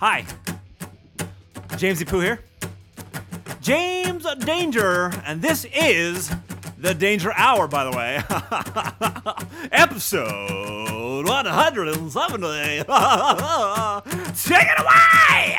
Hi, Jamesy Pooh here. James Danger, and this is the Danger Hour, by the way. Episode 170. Take it away!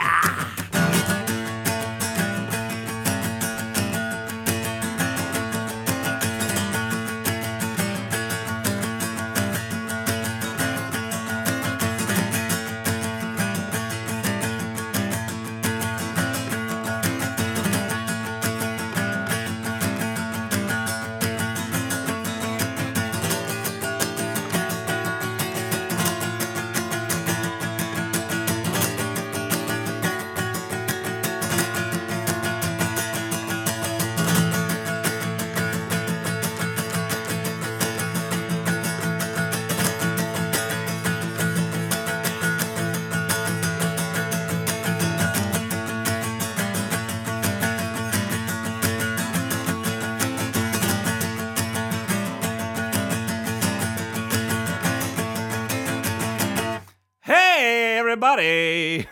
Everybody,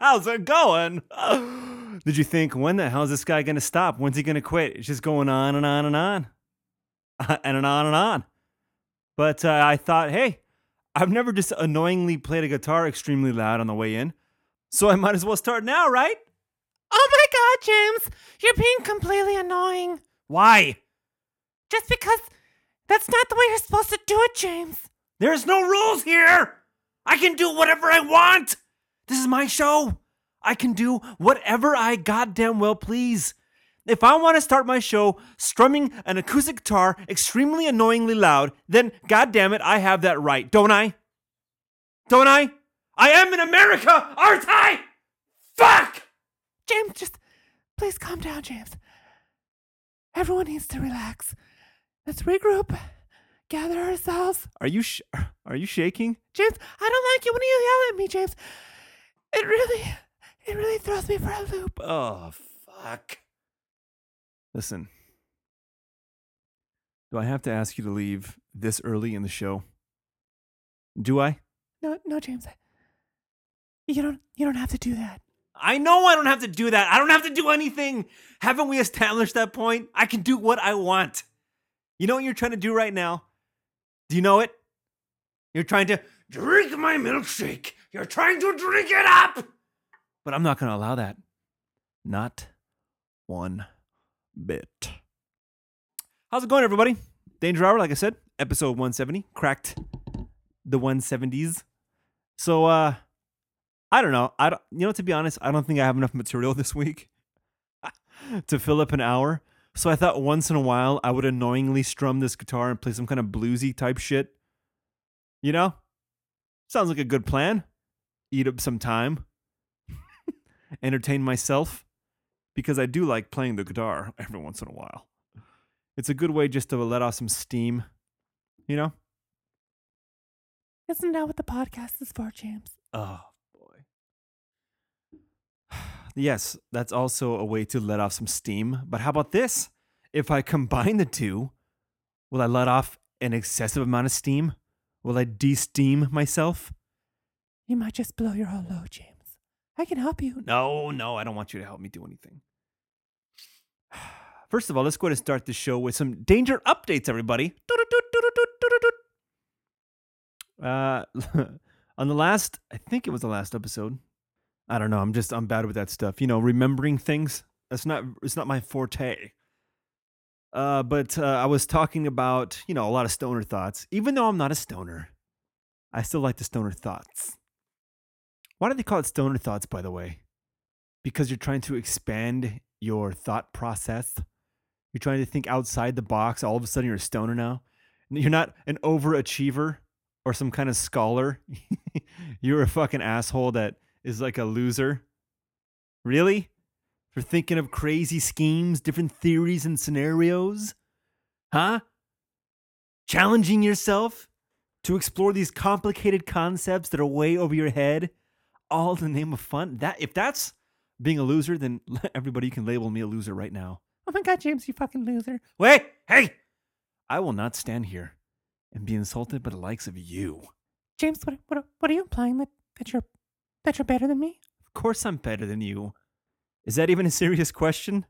how's it going? Did you think, when the hell is this guy going to stop? When's he going to quit? It's just going on and on and on and on and on. But I thought, hey, I've never just annoyingly played a guitar extremely loud on the way in, so I might as well start now, right? Oh my God, James, you're being completely annoying. Why? Just because that's not the way you're supposed to do it, James. There's no rules here. I can do whatever I want. This is my show. I can do whatever I goddamn well please. If I want to start my show strumming an acoustic guitar extremely annoyingly loud, then goddamn it, I have that right, don't I? Don't I? I am in America, aren't I? Fuck! James, just please calm down, James. Everyone needs to relax. Let's regroup. Gather ourselves. Are you shaking? James, I don't like it when you yell at me, James. It really throws me for a loop. Oh, fuck. Listen. Do I have to ask you to leave this early in the show? Do I? No, James. You don't have to do that. I know I don't have to do that. I don't have to do anything. Haven't we established that point? I can do what I want. You know what you're trying to do right now? Do you know it? You're trying to drink my milkshake. You're trying to drink it up. But I'm not going to allow that. Not one bit. How's it going, everybody? Danger Hour, like I said, episode 170. Cracked the 170s. So, I don't know. To be honest, I don't think I have enough material this week to fill up an hour. So I thought once in a while I would annoyingly strum this guitar and play some kind of bluesy type shit. You know? Sounds like a good plan. Eat up some time. Entertain myself. Because I do like playing the guitar every once in a while. It's a good way just to let off some steam. You know? Isn't that what the podcast is for, James? Oh, boy. Yes, that's also a way to let off some steam. But how about this? If I combine the two, will I let off an excessive amount of steam? Will I de-steam myself? You might just blow your whole load, James. I can help you. No, I don't want you to help me do anything. First of all, let's go ahead and start the show with some Danger updates, everybody. On the last, I think it was the last episode. I don't know. I'm bad with that stuff. You know, remembering things. It's not my forte. But I was talking about, you know, a lot of stoner thoughts. Even though I'm not a stoner, I still like the stoner thoughts. Why do they call it stoner thoughts, by the way? Because you're trying to expand your thought process. You're trying to think outside the box. All of a sudden, you're a stoner now. You're not an overachiever or some kind of scholar. You're a fucking asshole that is like a loser. Really? For thinking of crazy schemes, different theories and scenarios? Huh? Challenging yourself to explore these complicated concepts that are way over your head, all in the name of fun? If that's being a loser, then everybody can label me a loser right now. Oh my God, James, you fucking loser. Wait, hey! I will not stand here and be insulted by the likes of you. James, what are you implying that you're That you're better than me? Of course I'm better than you. Is that even a serious question?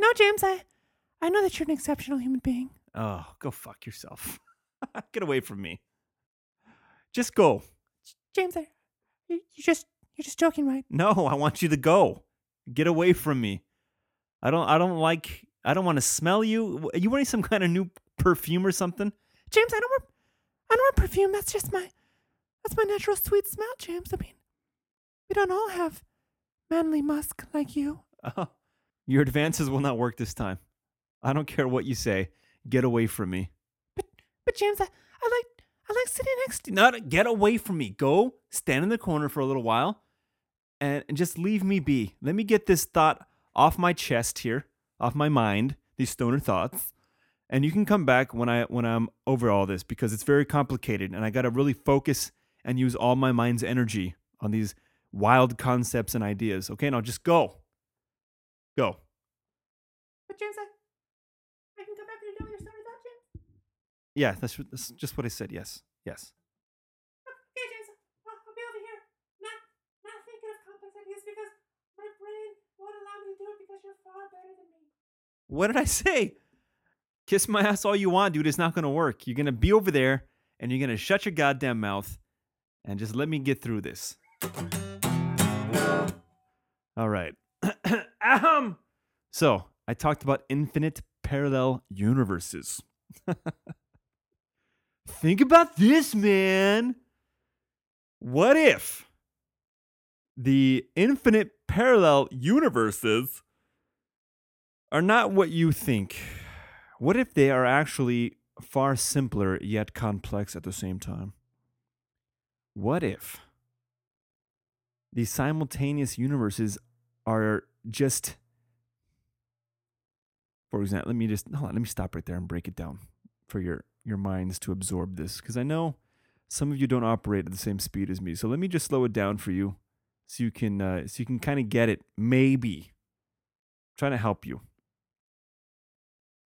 No, James, I know that you're an exceptional human being. Oh, go fuck yourself. Get away from me. Just go. James, you're just joking, right? No, I want you to go. Get away from me. I don't want to smell you. Are you wearing some kind of new perfume or something? James, I don't wear perfume. That's just my natural sweet smell, James. I mean, we don't all have manly musk like you. Your advances will not work this time. I don't care what you say. Get away from me. But James, I like sitting next to you. No, get away from me. Go stand in the corner for a little while and just leave me be. Let me get this thought off my chest here, off my mind, these stoner thoughts. And you can come back when I'm over all this, because it's very complicated and I got to really focus and use all my mind's energy on these wild concepts and ideas. Okay, now just go. Go. But James, I can come back and do your stoner thought, James? Yeah, that's just what I said. Yes. Yes. Okay, James, I'll be over here. Not thinking of complex ideas because my brain won't allow me to do it because you're far better than me. What did I say? Kiss my ass all you want, dude. It's not going to work. You're going to be over there, and you're going to shut your goddamn mouth, and just let me get through this. All right. So, I talked about infinite parallel universes. Think about this, man. What if the infinite parallel universes are not what you think? What if they are actually far simpler yet complex at the same time? What if the simultaneous universes are just, for example, let me stop right there and break it down for your minds to absorb this, because I know some of you don't operate at the same speed as me. So let me just slow it down for you, so you can kind of get it. Maybe I'm trying to help you.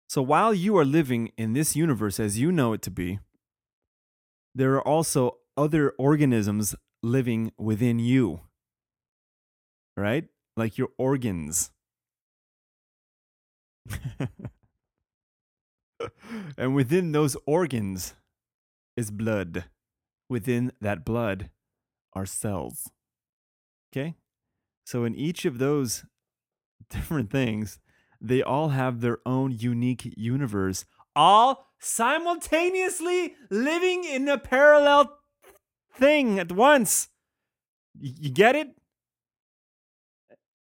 So while you are living in this universe as you know it to be, there are also other organisms living within you, right? Like your organs. And within those organs is blood. Within that blood are cells. Okay? So in each of those different things, they all have their own unique universe, all simultaneously living in a parallel thing at once. You get it?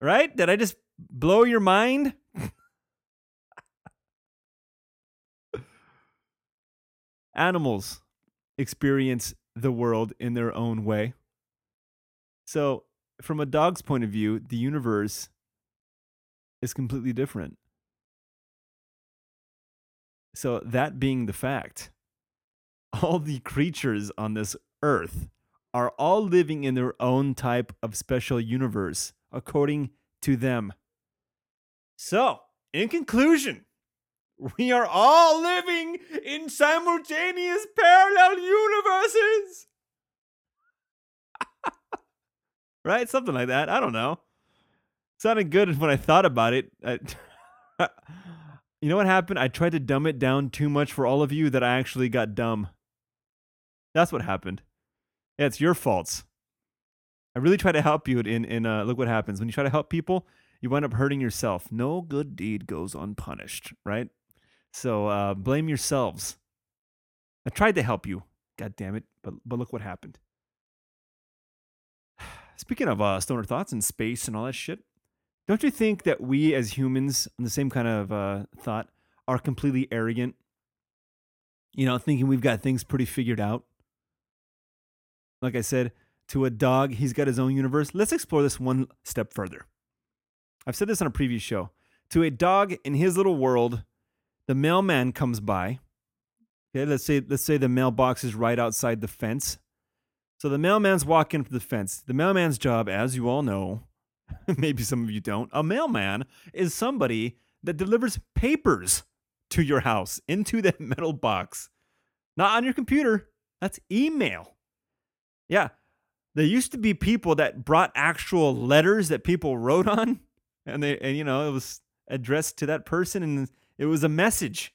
Right? Did I just blow your mind? Animals experience the world in their own way. So, from a dog's point of view, the universe is completely different. So that being the fact, all the creatures on this earth are all living in their own type of special universe according to them. So, in conclusion, we are all living in simultaneous parallel universes. Right? Something like that. I don't know. Sounded good when I thought about it. You know what happened? I tried to dumb it down too much for all of you that I actually got dumb. That's what happened. Yeah, it's your faults. I really try to help you in look what happens. When you try to help people, you wind up hurting yourself. No good deed goes unpunished, right? So blame yourselves. I tried to help you. God damn it. But look what happened. Speaking of stoner thoughts and space and all that shit, don't you think that we as humans, on the same kind of thought, are completely arrogant? You know, thinking we've got things pretty figured out. Like I said, to a dog, he's got his own universe. Let's explore this one step further. I've said this on a previous show. To a dog in his little world, the mailman comes by. Okay, let's say the mailbox is right outside the fence. So the mailman's walking up to the fence. The mailman's job, as you all know, maybe some of you don't, a mailman is somebody that delivers papers to your house into that metal box. Not on your computer. That's email. Yeah. There used to be people that brought actual letters that people wrote on, and it was addressed to that person, and it was a message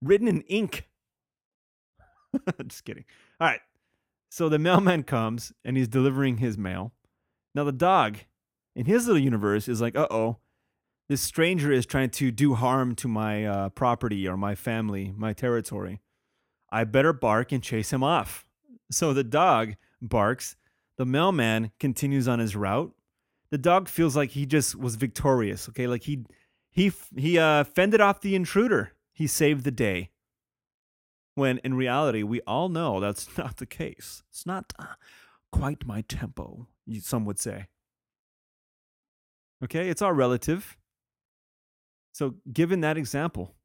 written in ink. Just kidding. All right. So the mailman comes and he's delivering his mail. Now the dog in his little universe is like, uh-oh, this stranger is trying to do harm to my property or my family, my territory. I better bark and chase him off. So the dog barks. The mailman continues on his route. The dog feels like he just was victorious. Okay, like he fended off the intruder. He saved the day. When in reality, we all know that's not the case. It's not quite my tempo, some would say. Okay, it's all relative. So given that example,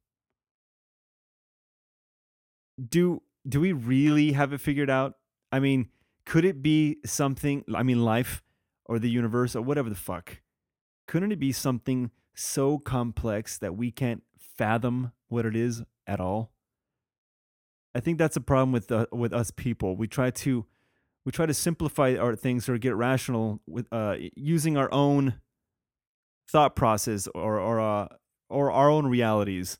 do we really have it figured out? I mean, could it be something, life or the universe or whatever the fuck? Couldn't it be something so complex that we can't fathom what it is at all? I think that's a problem with us people. We try to simplify our things or get rational with using our own thought process or our own realities.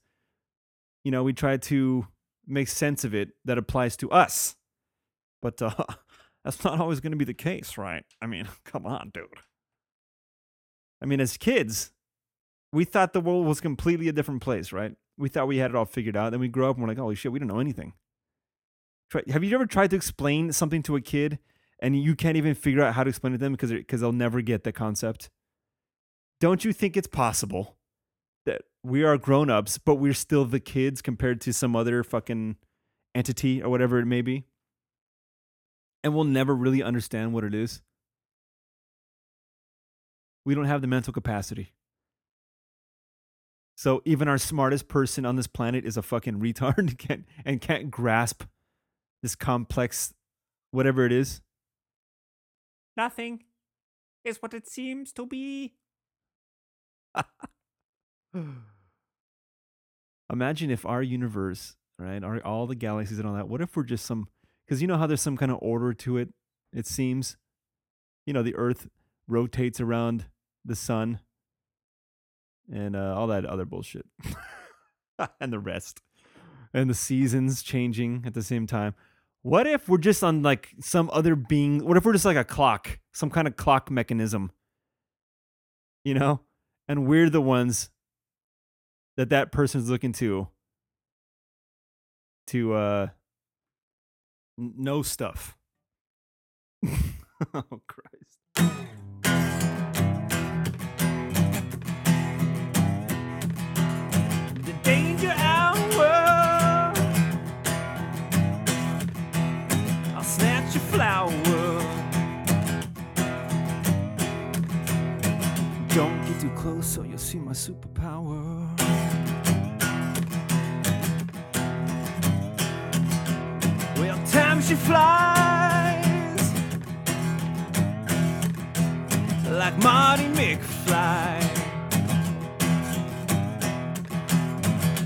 You know, we try to make sense of it that applies to us, but that's not always going to be the case, right? I mean, come on, dude. I mean, as kids, we thought the world was completely a different place, right? We thought we had it all figured out. Then we grow up and we're like, holy shit, we don't know anything. Have you ever tried to explain something to a kid and you can't even figure out how to explain it to them because they'll never get the concept? Don't you think it's possible that we are grown-ups, but we're still the kids compared to some other fucking entity or whatever it may be? And we'll never really understand what it is. We don't have the mental capacity. So even our smartest person on this planet is a fucking retard and can't grasp this complex, whatever it is. Nothing is what it seems to be. Imagine if our universe, right, all the galaxies and all that, what if we're just some, because you know how there's some kind of order to it, it seems? You know, the Earth rotates around the sun and all that other bullshit and the rest and the seasons changing at the same time. What if we're just on like some other being? What if we're just like a clock, some kind of clock mechanism, you know? And we're the ones that person's looking to know stuff. Oh, Christ. The Danger Hour. I'll snatch your flower. Don't get too close or you'll see my superpower. Well, time she flies like Marty McFly.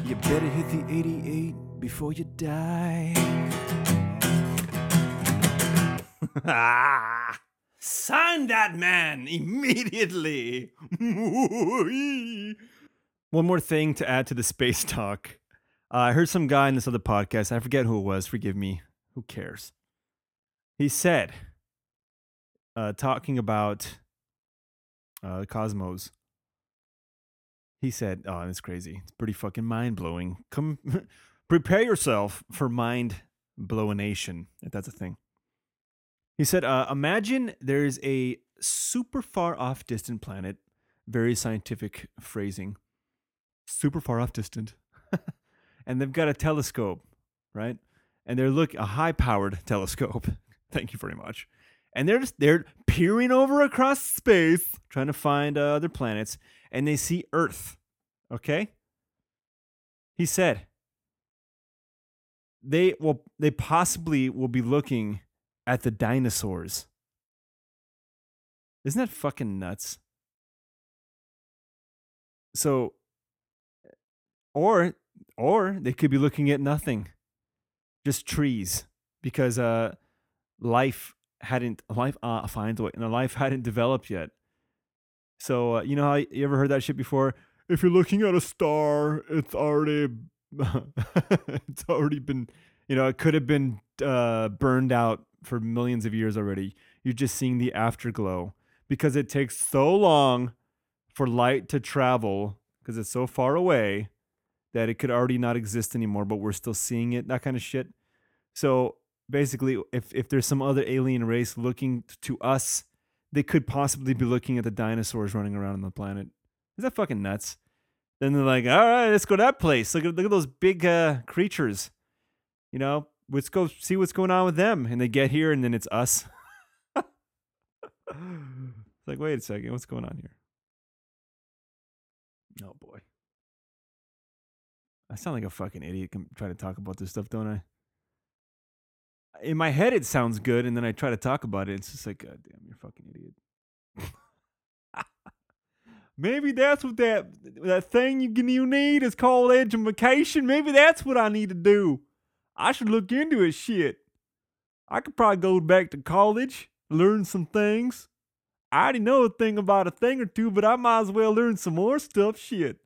You better hit the 88 before you die. Ah! Sign that man immediately. One more thing to add to the space talk. I heard some guy in this other podcast. I forget who it was. Forgive me. Who cares? He said, talking about the cosmos. He said, oh, it's crazy. It's pretty fucking mind-blowing. Come prepare yourself for mind-blowination, if that's a thing. He said, imagine there is a super far off distant planet. Very scientific phrasing. Super far off distant. And they've got a telescope, right? And they're a high powered telescope. Thank you very much. And they're peering over across space, trying to find other planets. And they see Earth. Okay? He said, they possibly will be looking at the dinosaurs. Isn't that fucking nuts? So, or they could be looking at nothing, just trees, because life hadn't life finds a way, and life hadn't developed yet. So you know how you ever heard that shit before? If you're looking at a star, it's already been, you know, it could have been burned out for millions of years already. You're just seeing the afterglow because it takes so long for light to travel because it's so far away that it could already not exist anymore, but we're still seeing it, that kind of shit. So basically, if there's some other alien race looking to us, they could possibly be looking at the dinosaurs running around on the planet. Is that fucking nuts? Then they're like, all right, let's go to that place. Look at those big creatures. You know, let's go see what's going on with them. And they get here, and then it's us. It's like, wait a second, what's going on here? Oh, boy. I sound like a fucking idiot trying to talk about this stuff, don't I? In my head, it sounds good, and then I try to talk about it. It's just like, God damn, you're a fucking idiot. Maybe that's what that thing you need is called edumacation. Maybe that's what I need to do. I should look into it, shit. I could probably go back to college, learn some things. I already know a thing about a thing or two, but I might as well learn some more stuff, shit.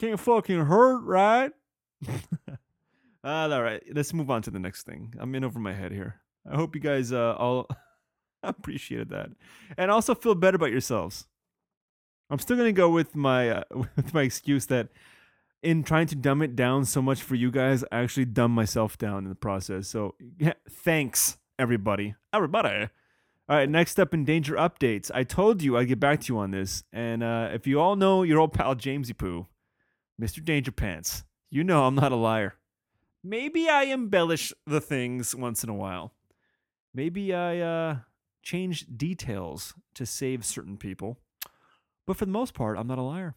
Can't fucking hurt, right? All right, let's move on to the next thing. I'm in over my head here. I hope you guys all appreciated that. And also feel better about yourselves. I'm still going to go with my excuse that in trying to dumb it down so much for you guys, I actually dumb myself down in the process. So yeah, thanks, everybody. Everybody. All right, next up in Danger Updates. I told you I'd get back to you on this. And if you all know your old pal Jamesy Pooh, Mr. Danger Pants, you know I'm not a liar. Maybe I embellish the things once in a while. Maybe I change details to save certain people. But for the most part, I'm not a liar.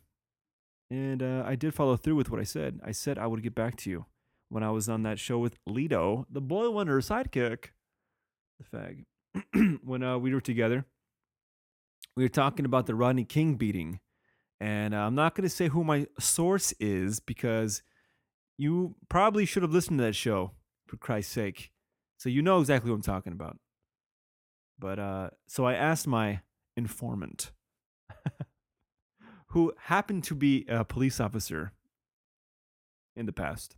And I did follow through with what I said. I said I would get back to you when I was on that show with Lido, the boy wonder sidekick, the fag. When we were together, we were talking about the Rodney King beating. And I'm not going to say who my source is because you probably should have listened to that show, for Christ's sake. So you know exactly what I'm talking about. But so I asked my informant, who happened to be a police officer in the past.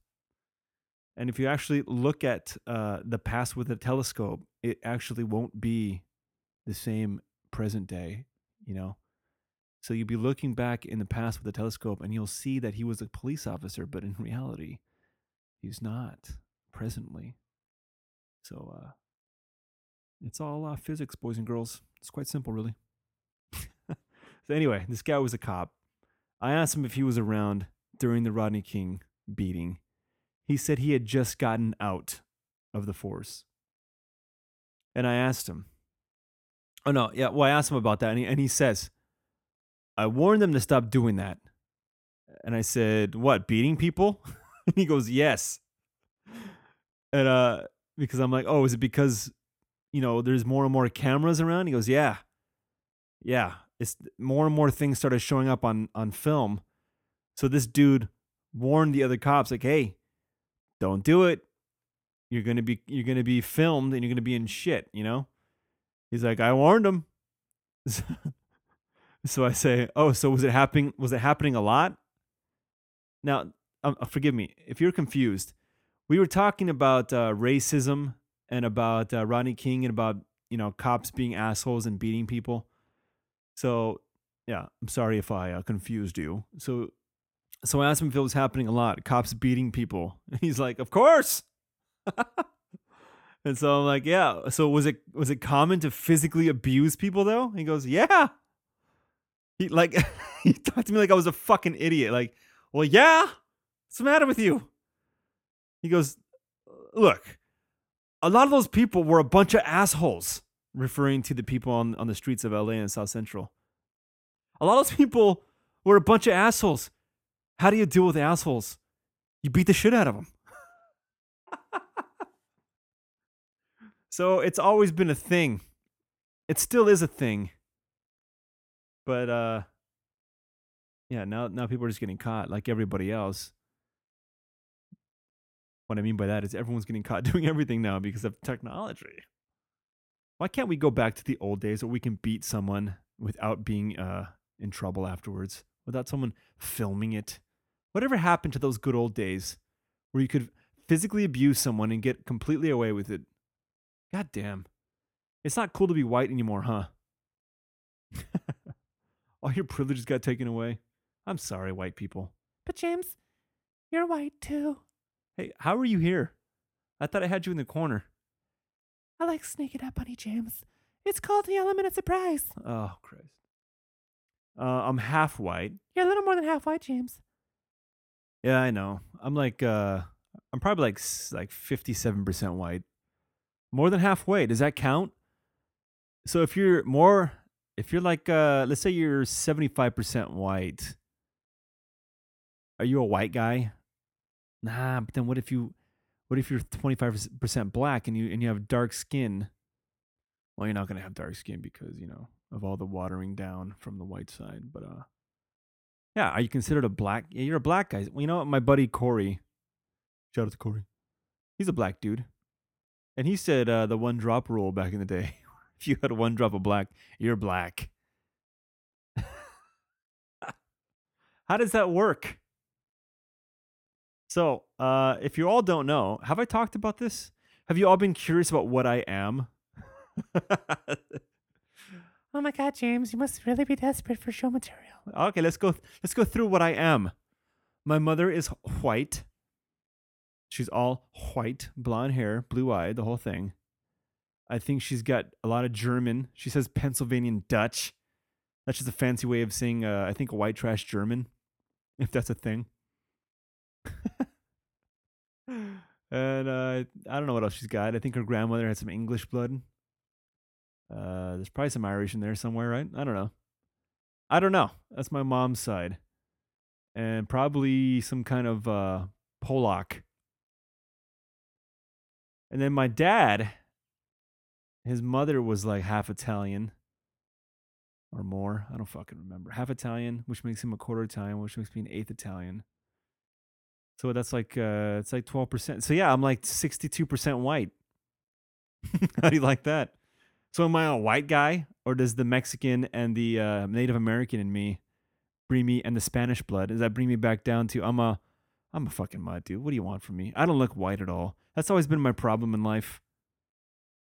And if you actually look at the past with a telescope, it actually won't be the same present day, you know? So you'll be looking back in the past with a telescope and you'll see that he was a police officer, but in reality, he's not presently. So it's all physics, boys and girls. It's quite simple, really. So anyway, this guy was a cop. I asked him if he was around during the Rodney King beating. He said he had just gotten out of the force. And I asked him. Oh, no. Yeah, well, I asked him about that. And he says, I warned them to stop doing that. And I said, what, beating people? And he goes, yes. And because I'm like, oh, is it because, you know, there's more and more cameras around? He goes, yeah. Yeah. It's more and more things started showing up on film. So this dude warned the other cops, like, hey, don't do it. You're gonna be filmed and you're gonna be in shit, you know? He's like, I warned him. So I say, oh, so was it happening a lot? Now, forgive me, if you're confused. We were talking about racism and about Rodney King and about, you know, cops being assholes and beating people. So, yeah, I'm sorry if I confused you. So I asked him if it was happening a lot, cops beating people. And he's like, of course. And so I'm like, yeah. So was it common to physically abuse people, though? And he goes, yeah. He he talked to me like I was a fucking idiot. Like, well, yeah. What's the matter with you? He goes, look, a lot of those people were a bunch of assholes. Referring to the people on the streets of LA and South Central. A lot of those people were a bunch of assholes. How do you deal with assholes? You beat the shit out of them. So it's always been a thing. It still is a thing. But, yeah, now people are just getting caught like everybody else. What I mean by that is everyone's getting caught doing everything now because of technology. Why can't we go back to the old days where we can beat someone without being in trouble afterwards, without someone filming it? Whatever happened to those good old days where you could physically abuse someone and get completely away with it? God damn. It's not cool to be white anymore, huh? All your privileges got taken away. I'm sorry, white people. But James, you're white too. Hey, how are you here? I thought I had you in the corner. I like sneaking up on you, James. It's called the element of surprise. Oh, Christ. I'm half white. You're a little more than half white, James. Yeah, I know. I'm like, I'm probably like 57% white. More than halfway. Does that count? So if you're more, if you're like, let's say you're 75% white. Are you a white guy? Nah, but then what if you're 25% black and you have dark skin? Well, you're not going to have dark skin because, you know, of all the watering down from the white side. But, yeah, are you considered a black? Yeah, you're a black guy. Well, you know, my buddy Corey, shout out to Corey. He's a black dude. And he said the one drop rule back in the day. If you had one drop of black, you're black. How does that work? So, if you all don't know, have I talked about this? Have you all been curious about what I am? Oh my God, James, you must really be desperate for show material. Okay, let's go through what I am. My mother is white. She's all white, blonde hair, blue eyed, the whole thing. I think she's got a lot of German. She says Pennsylvanian Dutch. That's just a fancy way of saying, I think, white trash German, if that's a thing. And I don't know what else she's got. I think her grandmother had some English blood. There's probably some Irish in there somewhere, right? I don't know. That's my mom's side. And probably some kind of Polak. And then my dad, his mother was like half Italian or more. I don't fucking remember. Half Italian, which makes him a quarter Italian, which makes me an eighth Italian. So that's like, it's like 12%. So yeah, I'm like 62% white. How do you like that? So am I a white guy, or does the Mexican and the Native American in me bring me, and the Spanish blood, does that bring me back down to I'm a fucking mutt, dude. What do you want from me? I don't look white at all. That's always been my problem in life.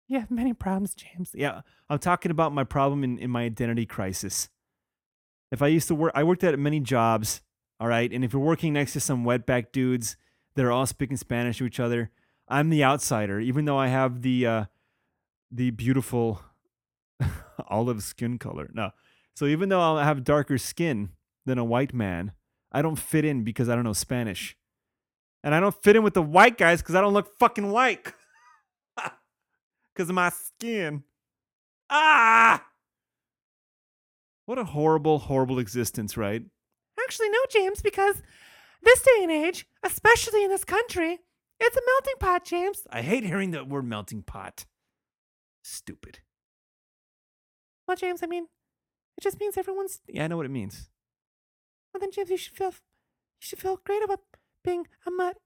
You have many problems, James. Yeah, I'm talking about my problem in my identity crisis. If I used to work, I worked at many jobs, all right? And if you're working next to some wetback dudes that are all speaking Spanish to each other, I'm the outsider, even though I have the beautiful olive skin color. No. So even though I have darker skin than a white man, I don't fit in because I don't know Spanish. And I don't fit in with the white guys because I don't look fucking white. Because of my skin. Ah! What a horrible, horrible existence, right? Actually, no, James, because this day and age, especially in this country, it's a melting pot, James. I hate hearing that word melting pot. Stupid. Well, James, I mean, it just means everyone's... Yeah, I know what it means. Well, then, James, you should feel great about being a mutt.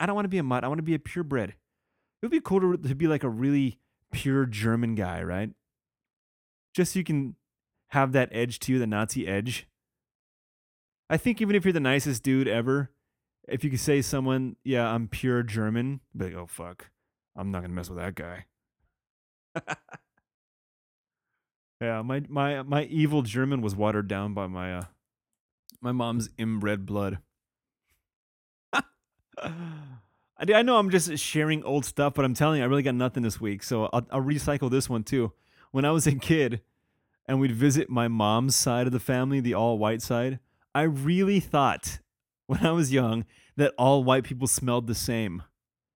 I don't want to be a mutt. I want to be a purebred. It would be cool to be like a really pure German guy, right? Just so you can have that edge to you, the Nazi edge. I think even if you're the nicest dude ever, if you could say someone, yeah, I'm pure German, be like, oh, fuck, I'm not going to mess with that guy. Yeah, my evil German was watered down by my my mom's inbred blood. I know I'm just sharing old stuff, but I'm telling you, I really got nothing this week, so I'll recycle this one too. When I was a kid, and we'd visit my mom's side of the family, the all white side, I really thought when I was young that all white people smelled the same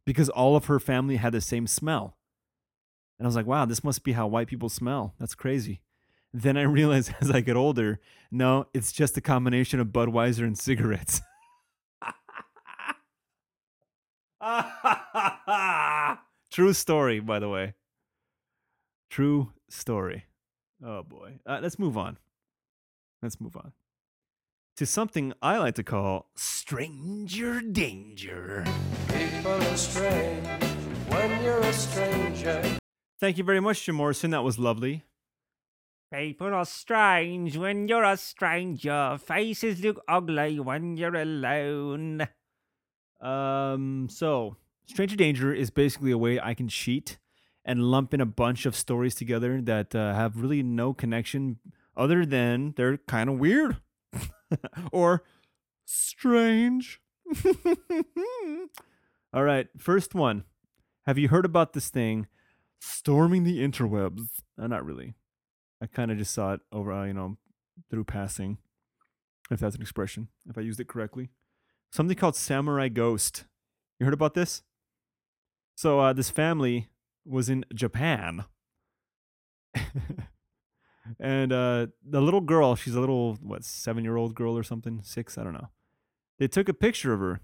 because all of her family had the same smell. And I was like, wow, this must be how white people smell. That's crazy. Then I realized as I get older, no, it's just a combination of Budweiser and cigarettes. True story, by the way. True story. Oh, boy. Let's move on. To something I like to call Stranger Danger. People are strange when you're a stranger. Thank you very much, Jim Morrison. That was lovely. People are strange when you're a stranger. Faces look ugly when you're alone. So, Stranger Danger is basically a way I can cheat and lump in a bunch of stories together that have really no connection other than they're kind of weird or strange. All right, first one. Have you heard about this thing, storming the interwebs? Not really. I kind of just saw it over, through passing, if that's an expression, if I used it correctly. Something called Samurai Ghost. You heard about this? So this family was in Japan. And the little girl, she's a little, 7-year-old girl or something? 6? I don't know. They took a picture of her.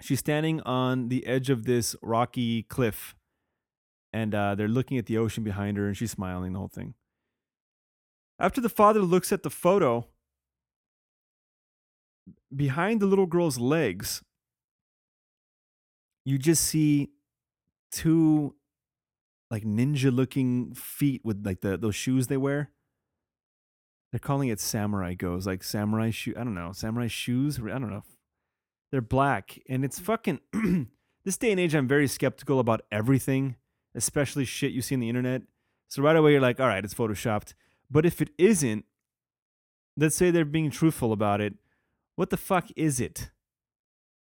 She's standing on the edge of this rocky cliff. And they're looking at the ocean behind her, and she's smiling, the whole thing. After the father looks at the photo, behind the little girl's legs, you just see two ninja-looking feet with those shoes they wear. They're calling it samurai goes, samurai shoe. I don't know, samurai shoes. I don't know. They're black, and it's fucking. This day and age, I'm very skeptical about everything, especially shit you see on the internet. So right away, you're like, all right, it's photoshopped. But if it isn't, let's say they're being truthful about it. What the fuck is it?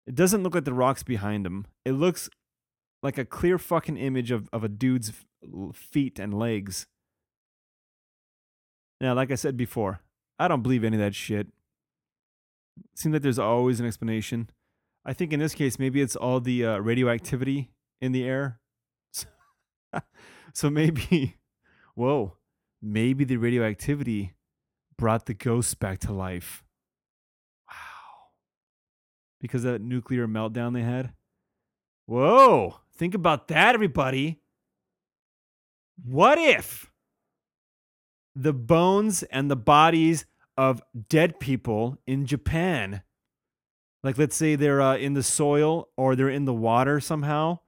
It doesn't look like the rocks behind them. It looks like a clear fucking image of a dude's feet and legs. Now, like I said before, I don't believe any of that shit. It seems like there's always an explanation. I think in this case, maybe it's all the radioactivity in the air. So maybe the radioactivity brought the ghosts back to life. Wow. Because of that nuclear meltdown they had. Whoa. Think about that, everybody. What if the bones and the bodies of dead people in Japan, let's say they're in the soil or they're in the water somehow,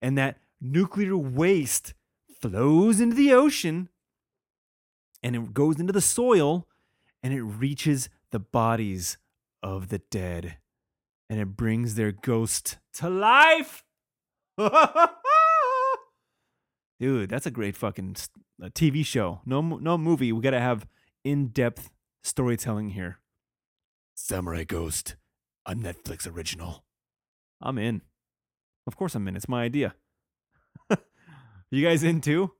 and that nuclear waste flows into the ocean and it goes into the soil and it reaches the bodies of the dead and it brings their ghost to life. Dude, that's a great fucking TV show. No movie. We got to have in-depth storytelling here. Samurai Ghost, a Netflix original. I'm in. Of course I'm in. It's my idea. You guys in too?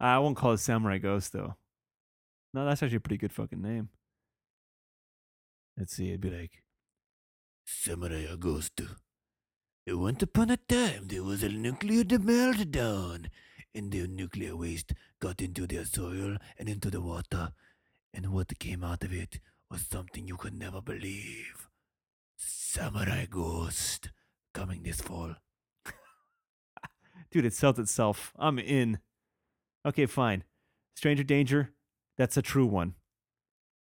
I won't call it Samurai Ghost though. No, that's actually a pretty good fucking name. Let's see, it'd be like Samurai Ghost. Once upon a time, there was a nuclear meltdown, and the nuclear waste got into the soil and into the water, and what came out of it was something you could never believe. Samurai Ghost, coming this fall. Dude, it sells itself. I'm in. Okay, fine. Stranger Danger, that's a true one.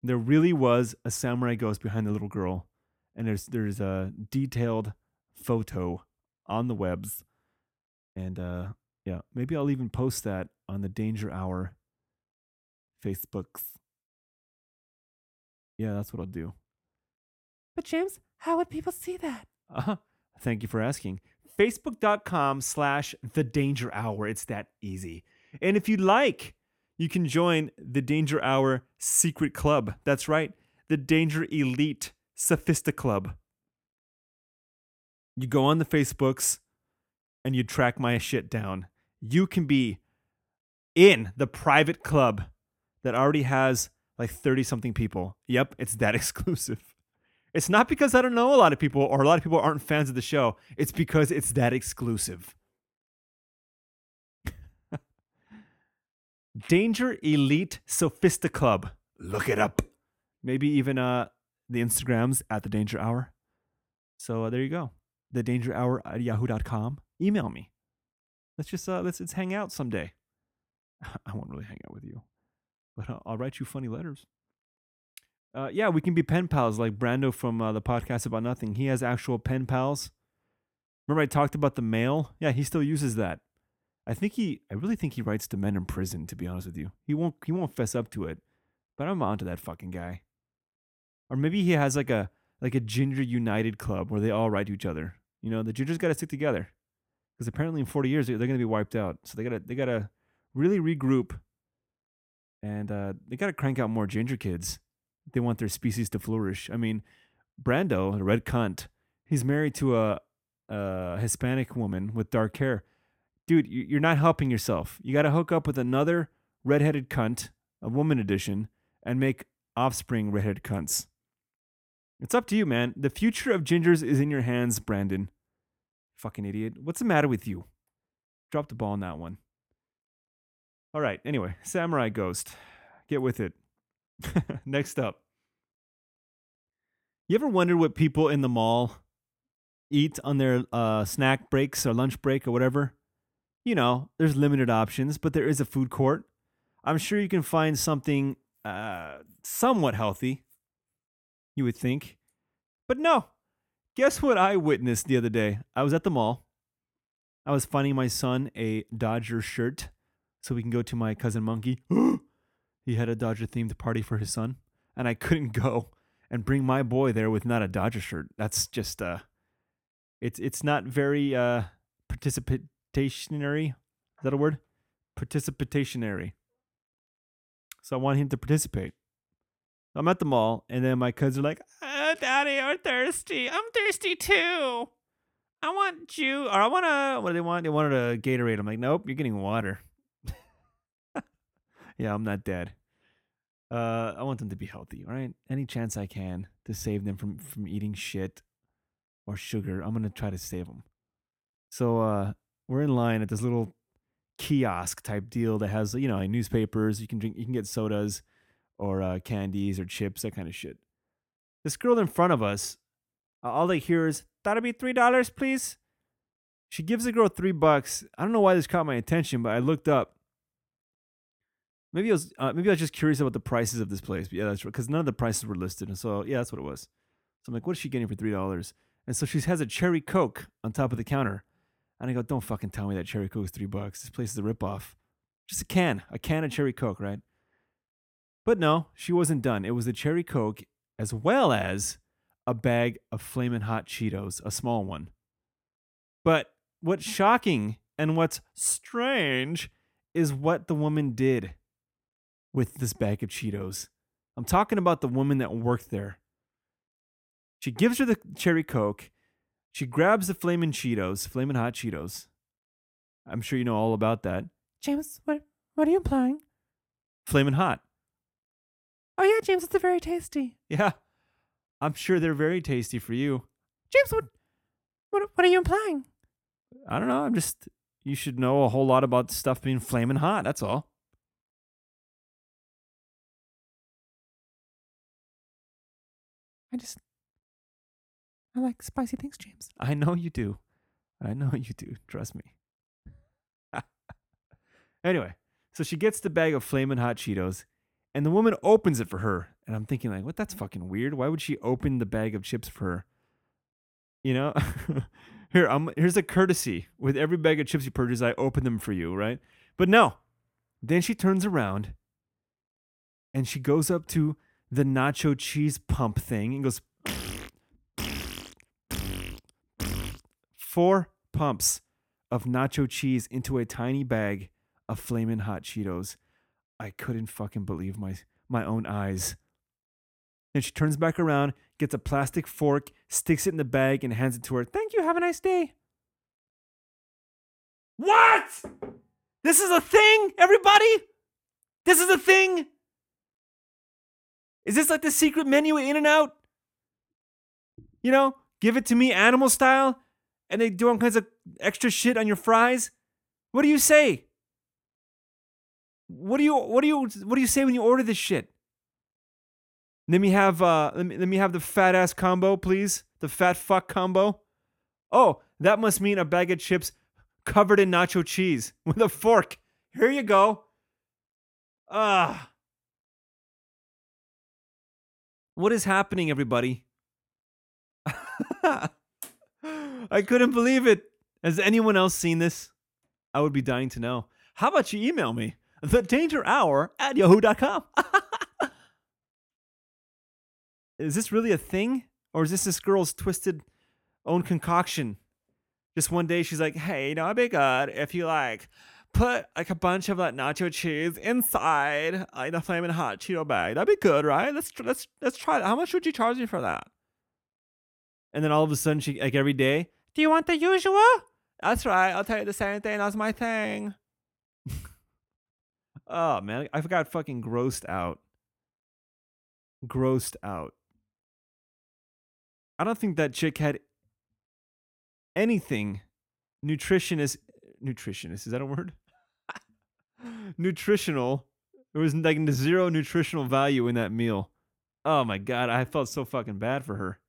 There really was a samurai ghost behind the little girl, and there's a detailed photo on the webs. And yeah, maybe I'll even post that on the Danger Hour Facebooks. Yeah, that's what I'll do. But James, how would people see that? Thank you for asking. Facebook.com/The Danger Hour. It's that easy. And if you'd like, you can join the Danger Hour Secret Club. That's right. The Danger Elite Sophista Club. You go on the Facebooks and you track my shit down. You can be in the private club that already has 30 something people. Yep. It's that exclusive. It's not because I don't know a lot of people or a lot of people aren't fans of the show. It's because it's that exclusive. Danger Elite Sophista Club. Look it up. Maybe even the Instagrams at The Danger Hour. So there you go. The Danger Hour at yahoo.com. Email me. Let's just let's hang out someday. I won't really hang out with you, but I'll write you funny letters. Yeah, we can be pen pals like Brando from the podcast About Nothing. He has actual pen pals. Remember I talked about the mail? Yeah, he still uses that. I really think he writes to men in prison, to be honest with you. He won't fess up to it, but I'm onto that fucking guy. Or maybe he has like a Ginger United Club where they all write to each other. You know, the Gingers got to stick together because apparently in 40 years they're going to be wiped out. So they gotta really regroup, and they gotta crank out more Ginger kids if they want their species to flourish. I mean, Brando, the red cunt, he's married to a Hispanic woman with dark hair. Dude, you're not helping yourself. You got to hook up with another redheaded cunt, a woman edition, and make offspring redheaded cunts. It's up to you, man. The future of Gingers is in your hands, Brandon. Fucking idiot. What's the matter with you? Drop the ball on that one. All right. Anyway, Samurai Ghost. Get with it. Next up. You ever wondered what people in the mall eat on their snack breaks or lunch break or whatever? You know, there's limited options, but there is a food court. I'm sure you can find something somewhat healthy, you would think. But no. Guess what I witnessed the other day? I was at the mall. I was finding my son a Dodger shirt so we can go to my cousin Monkey. He had a Dodger-themed party for his son, and I couldn't go and bring my boy there with not a Dodger shirt. That's just, it's not very participant. Participationary, is that a word? Participationary. So I want him to participate. I'm at the mall, and then my cousins are like, "Daddy, I'm thirsty. I'm thirsty too. I want juice, or I want a." What do they want? They wanted a Gatorade. I'm like, "Nope, you're getting water." Yeah, I'm not dead. I want them to be healthy. All right, any chance I can to save them from eating shit or sugar, I'm gonna try to save them. So, we're in line at this little kiosk type deal that has, you know, like newspapers. You can get sodas or candies or chips, that kind of shit. This girl in front of us, all they hear is, "That'll be $3, please." She gives the girl $3. I don't know why this caught my attention, but I looked up. Maybe I was just curious about the prices of this place. But yeah, that's right, because none of the prices were listed, and so yeah, that's what it was. So I'm like, "What is she getting for $3?" And so she has a cherry Coke on top of the counter. And I go, "Don't fucking tell me that cherry Coke is $3. This place is a ripoff. Just a can of cherry Coke, right?" But no, she wasn't done. It was the cherry Coke as well as a bag of Flamin' Hot Cheetos, a small one. But what's shocking and what's strange is what the woman did with this bag of Cheetos. I'm talking about the woman that worked there. She gives her the cherry Coke. She grabs the Flamin' Hot Cheetos. I'm sure you know all about that. "James, what are you implying?" Flamin' Hot. "Oh yeah, James, it's very tasty." "Yeah, I'm sure they're very tasty for you." "James, what are you implying?" "I don't know, you should know a whole lot about stuff being flamin' hot, that's all." I like spicy things, James. "I know you do. I know you do. Trust me." Anyway, so she gets the bag of Flamin' Hot Cheetos, and the woman opens it for her. And I'm thinking, like, what? That's fucking weird. Why would she open the bag of chips for her? You know? Here's a courtesy. With every bag of chips you purchase, I open them for you, right? But no. Then she turns around, and she goes up to the nacho cheese pump thing and goes... 4 pumps of nacho cheese into a tiny bag of Flamin' Hot Cheetos. I couldn't fucking believe my own eyes. Then she turns back around, gets a plastic fork, sticks it in the bag, and hands it to her. "Thank you. Have a nice day." What? This is a thing, everybody? This is a thing? Is this like the secret menu at In-N-Out? You know, give it to me animal style? And they do all kinds of extra shit on your fries. What do you say? What do you say when you order this shit? Let me have the fat ass combo, please. The fat fuck combo. Oh, that must mean a bag of chips covered in nacho cheese with a fork. Here you go. What is happening, everybody? I couldn't believe it. Has anyone else seen this? I would be dying to know. How about you email me? thedangerhour@yahoo.com. Is this really a thing? Or is this girl's twisted own concoction? Just one day she's like, hey, you know, it'd be good if you like put like a bunch of like nacho cheese inside in a Flamin' Hot Cheeto bag. That'd be good, right? Let's try that. How much would you charge me for that? And then all of a sudden, she like every day, do you want the usual? That's right. I'll tell you the same thing. That's my thing. Oh, man. I got fucking grossed out. Grossed out. I don't think that chick had anything nutritionist. Is that a word? Nutritional. There was like zero nutritional value in that meal. Oh, my God. I felt so fucking bad for her.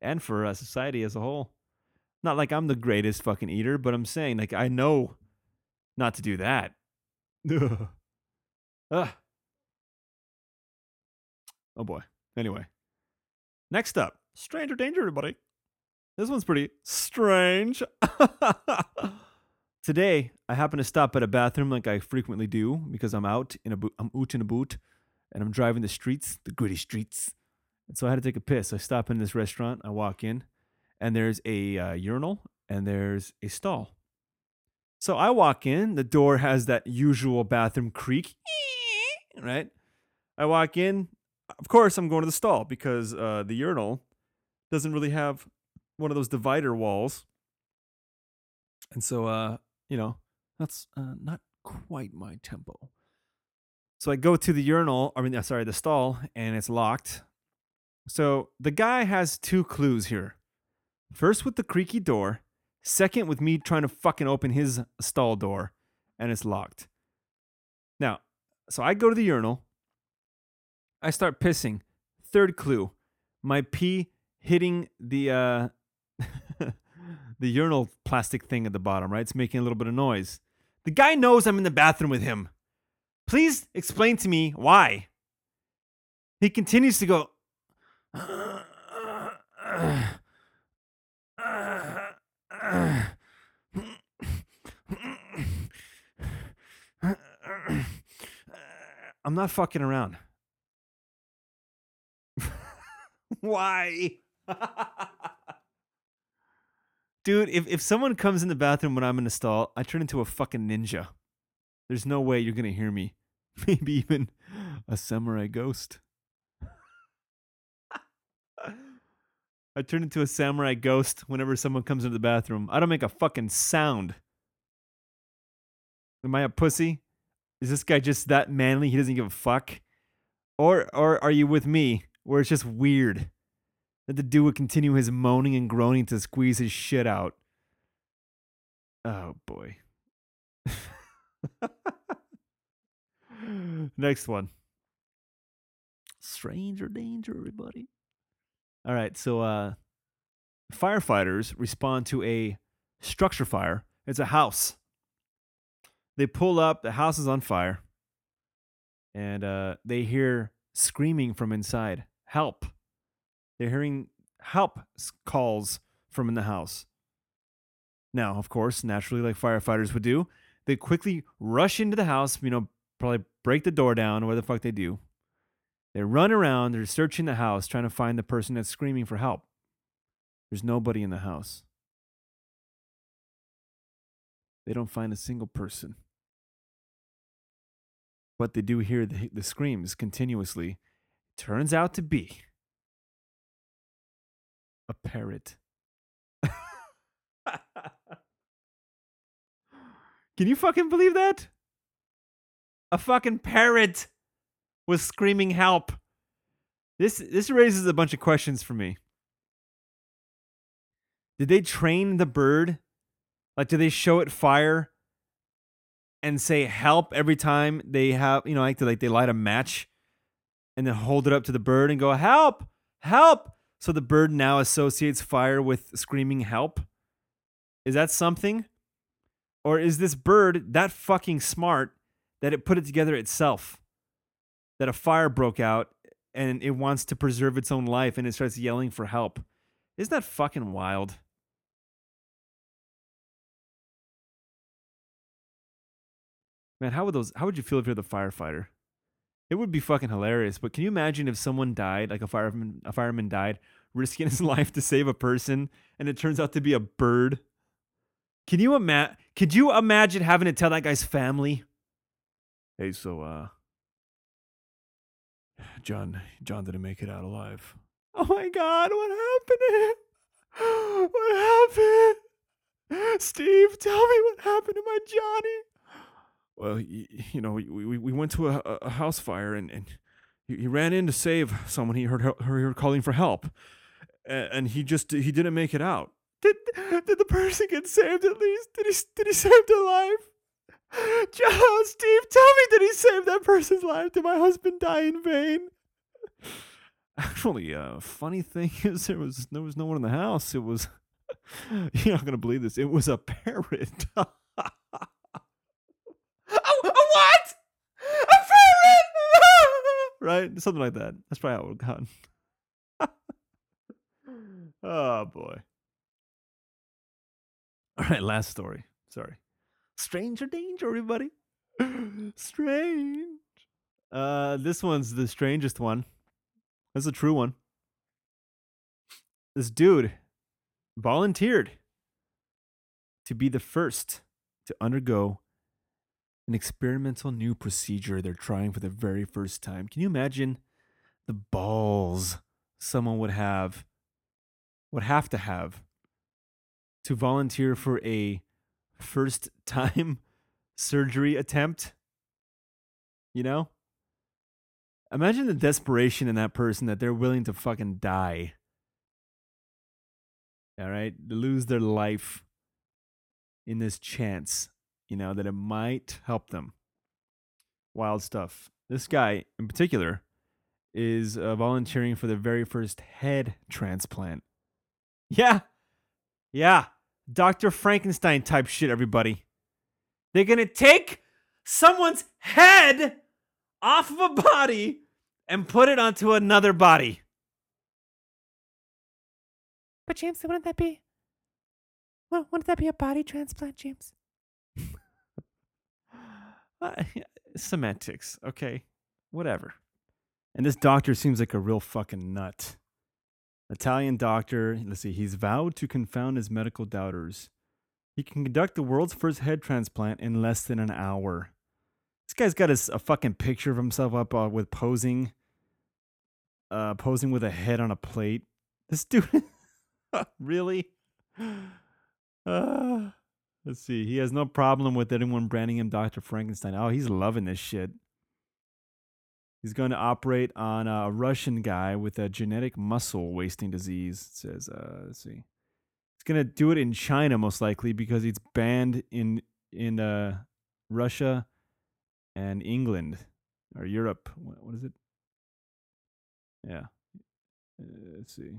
And for society as a whole. Not like I'm the greatest fucking eater, but I'm saying, like, I know not to do that. Ugh. Ugh. Oh, boy. Anyway. Next up, Stranger Danger, everybody. This one's pretty strange. Today, I happen to stop at a bathroom like I frequently do because I'm out in a boot. I'm out in a boot, and I'm driving the streets, the gritty streets. So I had to take a piss. I stop in this restaurant. I walk in, and there's a urinal, and there's a stall. So I walk in. The door has that usual bathroom creak, right? I walk in. Of course, I'm going to the stall because the urinal doesn't really have one of those divider walls. And so, you know, that's not quite my tempo. So I go to the urinal. The stall, and it's locked. So the guy has two clues here. First with the creaky door. Second with me trying to fucking open his stall door. And it's locked. Now, so I go to the urinal. I start pissing. Third clue. My pee hitting the the urinal plastic thing at the bottom, right? It's making a little bit of noise. The guy knows I'm in the bathroom with him. Please explain to me why. He continues to go... I'm not fucking around. Why? Dude, if someone comes in the bathroom when I'm in a stall, I turn into a fucking ninja. There's no way you're going to hear me. Maybe even a samurai ghost. I turn into a samurai ghost whenever someone comes into the bathroom. I don't make a fucking sound. Am I a pussy? Is this guy just that manly? He doesn't give a fuck? Or are you with me where it's just weird that the dude would continue his moaning and groaning to squeeze his shit out? Oh, boy. Next one. Stranger Danger, everybody. All right, so firefighters respond to a structure fire. It's a house. They pull up. The house is on fire. And they hear screaming from inside. Help. They're hearing help calls from in the house. Now, of course, naturally, like firefighters would do, they quickly rush into the house, you know, probably break the door down or whatever the fuck they do. They run around, they're searching the house, trying to find the person that's screaming for help. There's nobody in the house. They don't find a single person. But they do hear the screams continuously. Turns out to be a parrot. Can you fucking believe that? A fucking parrot was screaming help. This raises a bunch of questions for me. Did they train the bird? Like, do they show it fire and say help every time they have, you know, like they light a match and then hold it up to the bird and go help, help. So the bird now associates fire with screaming help. Is that something? Or is this bird that fucking smart that it put it together itself? That a fire broke out and it wants to preserve its own life and it starts yelling for help. Isn't that fucking wild? Man, how would you feel if you're the firefighter? It would be fucking hilarious. But can you imagine if someone died, like a fireman died, risking his life to save a person, and it turns out to be a bird? Could you imagine having to tell that guy's family? Hey, so John didn't make it out alive. Oh my God, what happened? What happened? Steve, tell me what happened to my Johnny. Well, you know, we went to a house fire and he ran in to save someone. He heard her calling for help, and he didn't make it out. Did the person get saved at least? Did he save their life? John, Steve, tell me, did he save that person's life? Did my husband die in vain? Actually, funny thing is, there was no one in the house. It was, you're not gonna believe this. It was a parrot. What? A ferret! Right? Something like that. That's probably how it would have gone. Oh, boy. All right, last story. Sorry. Stranger danger, everybody. Strange. This one's the strangest one. That's a true one. This dude volunteered to be the first to undergo an experimental new procedure they're trying for the very first time. Can you imagine the balls someone would have to volunteer for a first time surgery attempt? You know? Imagine the desperation in that person that they're willing to fucking die. All right? To lose their life in this chance. You know, that it might help them. Wild stuff. This guy, in particular, is volunteering for the very first head transplant. Yeah. Yeah. Dr. Frankenstein type shit, everybody. They're going to take someone's head off of a body and put it onto another body. But, James, wouldn't that be a body transplant, James? Semantics, okay, whatever. And this doctor seems like a real fucking nut. Italian doctor, let's see, he's vowed to confound his medical doubters. He can conduct the world's first head transplant in less than an hour. This guy's got a fucking picture of himself up with posing with a head on a plate. This dude, really? Let's see. He has no problem with anyone branding him Dr. Frankenstein. Oh, he's loving this shit. He's going to operate on a Russian guy with a genetic muscle wasting disease. It says, let's see. He's going to do it in China, most likely, because it's banned in Russia and England or Europe. What is it? Yeah. Let's see.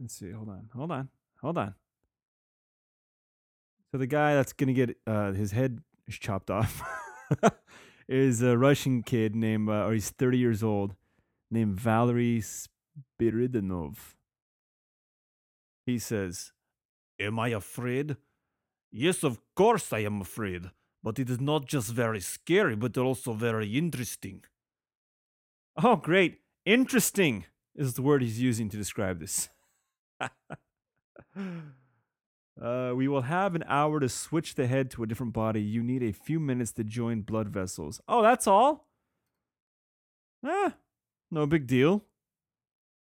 Let's see. Hold on. So the guy that's going to get his head chopped off is a Russian kid named, or he's 30 years old, named Valery Spiridonov. He says, "Am I afraid? Yes, of course I am afraid. But it is not just very scary, but also very interesting." Oh, great. Interesting is the word he's using to describe this. We will have an hour to switch the head to a different body. You need a few minutes to join blood vessels. Oh, that's all? No big deal.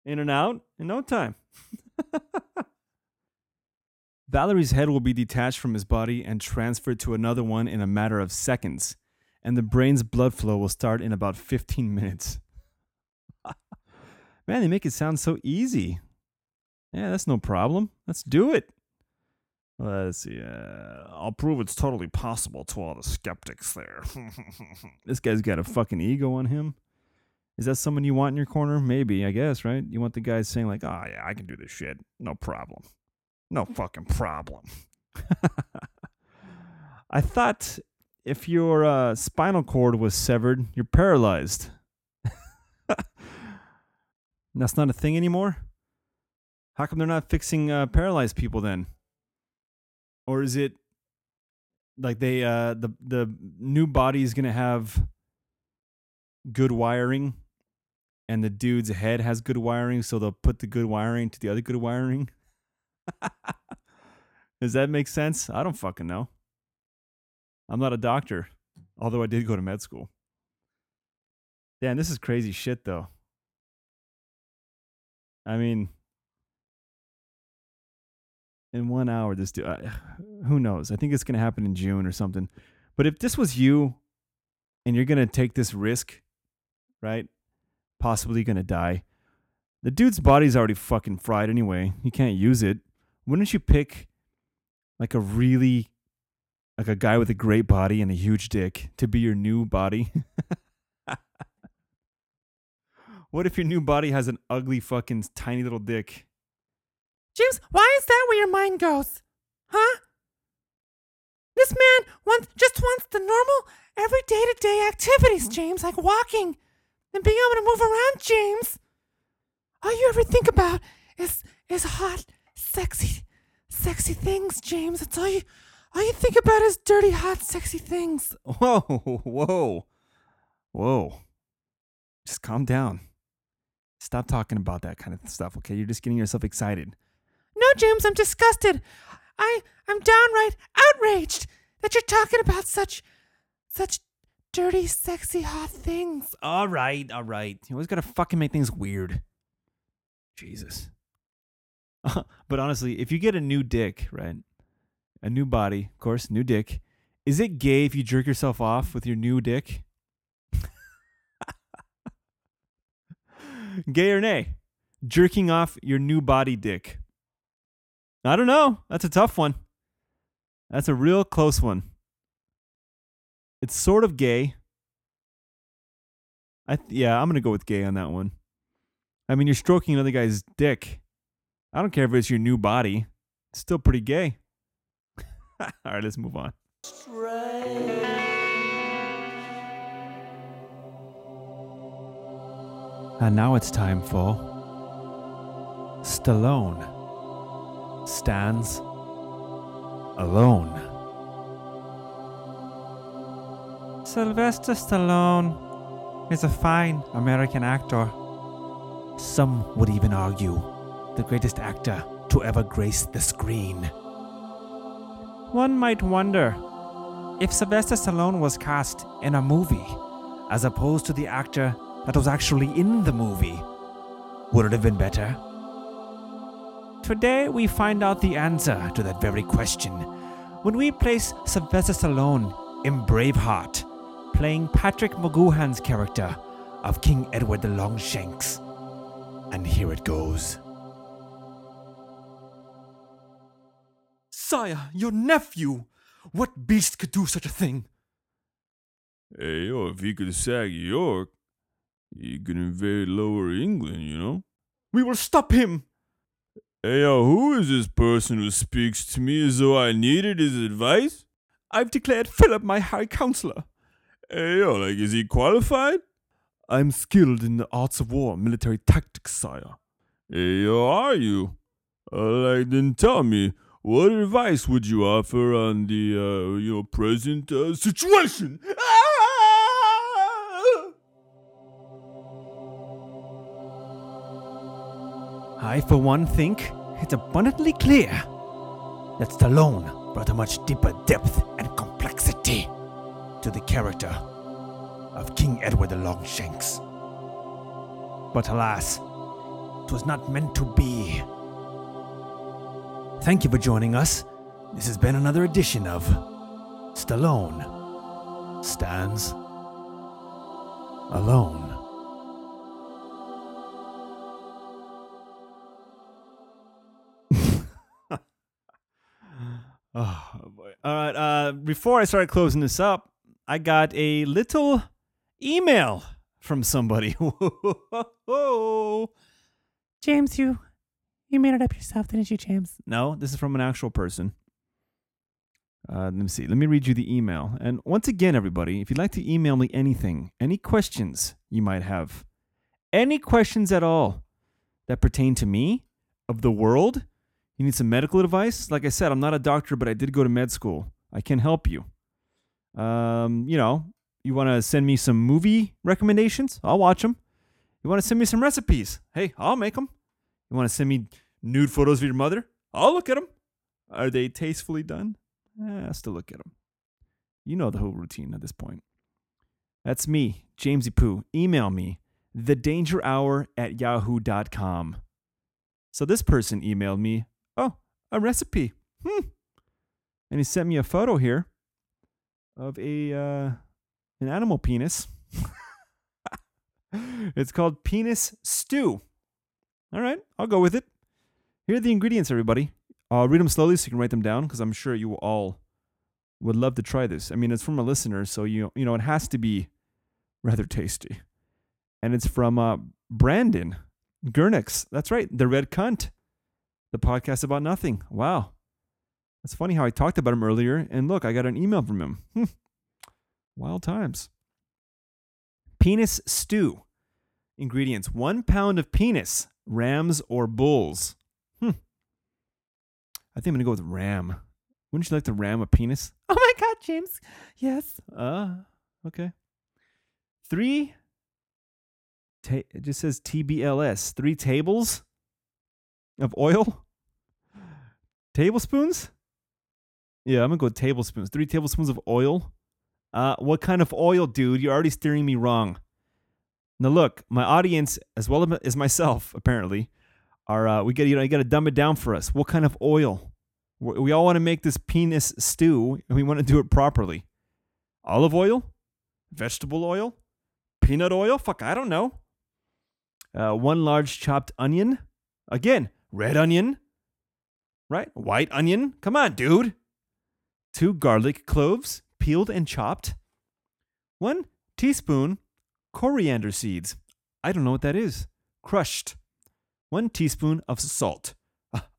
In and out in no time. Valerie's head will be detached from his body and transferred to another one in a matter of seconds, and the brain's blood flow will start in about 15 minutes. Man, they make it sound so easy. Yeah, that's no problem. Let's do it. Let's see. I'll prove it's totally possible to all the skeptics there. This guy's got a fucking ego on him. Is that someone you want in your corner? Maybe, I guess, right? You want the guy saying like, "Oh, yeah, I can do this shit. No problem. No fucking problem." I thought if your spinal cord was severed, you're paralyzed. That's not a thing anymore? How come they're not fixing paralyzed people then? Or is it like they the new body is gonna have good wiring, and the dude's head has good wiring, so they'll put the good wiring to the other good wiring? Does that make sense? I don't fucking know. I'm not a doctor, although I did go to med school. Damn, this is crazy shit, though. I mean, in 1 hour, this dude, who knows? I think it's going to happen in June or something. But if this was you and you're going to take this risk, right? Possibly going to die. The dude's body's already fucking fried anyway. You can't use it. Wouldn't you pick like a really... like a guy with a great body and a huge dick to be your new body? What if your new body has an ugly fucking tiny little dick? James, why is that where your mind goes? Huh? This man just wants the normal, every day-to-day activities, James, like walking and being able to move around, James. All you ever think about is hot, sexy things, James. That's all you... all you think about is dirty, hot, sexy things. Whoa. Just calm down. Stop talking about that kind of stuff, okay? You're just getting yourself excited. No, James, I'm disgusted. I'm downright outraged that you're talking about such dirty, sexy, hot things. All right. You always got to fucking make things weird. Jesus. But honestly, if you get a new dick, right? A new body, of course, new dick. Is it gay if you jerk yourself off with your new dick? Gay or nay? Jerking off your new body dick. I don't know. That's a tough one. That's a real close one. It's sort of gay. Yeah, I'm going to go with gay on that one. I mean, you're stroking another guy's dick. I don't care if it's your new body. It's still pretty gay. All right, let's move on. And now it's time for Stallone Stands Alone. Sylvester Stallone is a fine American actor. Some would even argue the greatest actor to ever grace the screen. One might wonder if Sylvester Stallone was cast in a movie as opposed to the actor that was actually in the movie. Would it have been better? Today we find out the answer to that very question when we place Sylvester Stallone in Braveheart, playing Patrick McGoohan's character of King Edward the Longshanks. And here it goes. Sire, your nephew! What beast could do such a thing? Hey, yo, if he could sack York, he could invade Lower England, you know? We will stop him! Hey, yo, who is this person who speaks to me as though I needed his advice? I've declared Philip my high counselor. Hey, yo, like, is he qualified? I'm skilled in the arts of war, military tactics, sire. Hey, yo, are you? Like, then tell me, what advice would you offer on the your present situation? I, for one, think it's abundantly clear that Stallone brought a much deeper depth and complexity to the character of King Edward the Longshanks. But alas, it was not meant to be. Thank you for joining us. This has been another edition of Stallone Stands Alone. Oh, boy. All right. Before I start closing this up, I got a little email from somebody. James, you made it up yourself, didn't you, James? No, this is from an actual person. Let me see. Let me read you the email. And once again, everybody, if you'd like to email me anything, any questions you might have, any questions at all that pertain to me, of the world, You need some medical advice? Like I said, I'm not a doctor, but I did go to med school. I can help you. You know, you want to send me some movie recommendations? I'll watch them. You want to send me some recipes? Hey, I'll make them. You want to send me nude photos of your mother? I'll look at them. Are they tastefully done? I'll still look at them. You know the whole routine at this point. That's me, Jamesy Pooh. Email me, thedangerhour@yahoo.com. So this person emailed me, oh, a recipe. And he sent me a photo here of an animal penis. It's called penis stew. All right, I'll go with it. Here are the ingredients, everybody. I'll read them slowly so you can write them down, because I'm sure you all would love to try this. I mean, it's from a listener, so you know it has to be rather tasty. And it's from Brandon Gurnix. That's right, the Red Cunt, the podcast about nothing. Wow, that's funny how I talked about him earlier, and look, I got an email from him. Wild times. Penis stew. Ingredients: 1 pound of penis, rams or bulls. I think I'm going to go with ram. Wouldn't you like to ram a penis? Oh my God, James. Yes. Okay. 3. It just says TBLS. 3 tables of oil? Tablespoons? Yeah, I'm going to go with tablespoons. 3 tablespoons of oil. What kind of oil, dude? You're already steering me wrong. Now look, my audience, as well as myself, apparently, you got to dumb it down for us. What kind of oil? We all want to make this penis stew, and we want to do it properly. Olive oil, vegetable oil, peanut oil. Fuck, I don't know. 1 large chopped onion. Again, red onion, right? White onion. Come on, dude. 2 garlic cloves, peeled and chopped. 1 teaspoon coriander seeds. I don't know what that is. Crushed. 1 teaspoon of salt.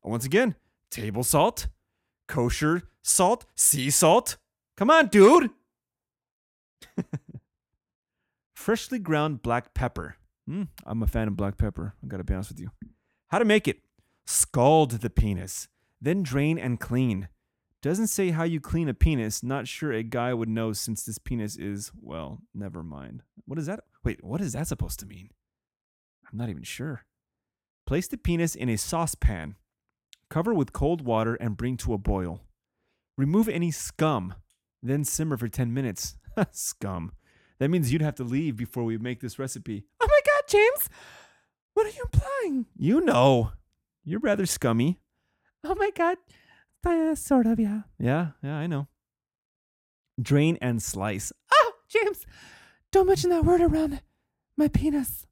Once again, table salt, kosher salt, sea salt. Come on, dude. Freshly ground black pepper. I'm a fan of black pepper. I gotta be honest with you. How to make it? Scald the penis, then drain and clean. Doesn't say how you clean a penis. Not sure a guy would know since this penis is, well, never mind. What is that? Wait, what is that supposed to mean? I'm not even sure. Place the penis in a saucepan, cover with cold water, and bring to a boil. Remove any scum, then simmer for 10 minutes. Scum. That means you'd have to leave before we make this recipe. Oh my God, James! What are you implying? You know. You're rather scummy. Oh my God. Sort of, yeah. Yeah, I know. Drain and slice. Oh, James! Don't mention that word around my penis.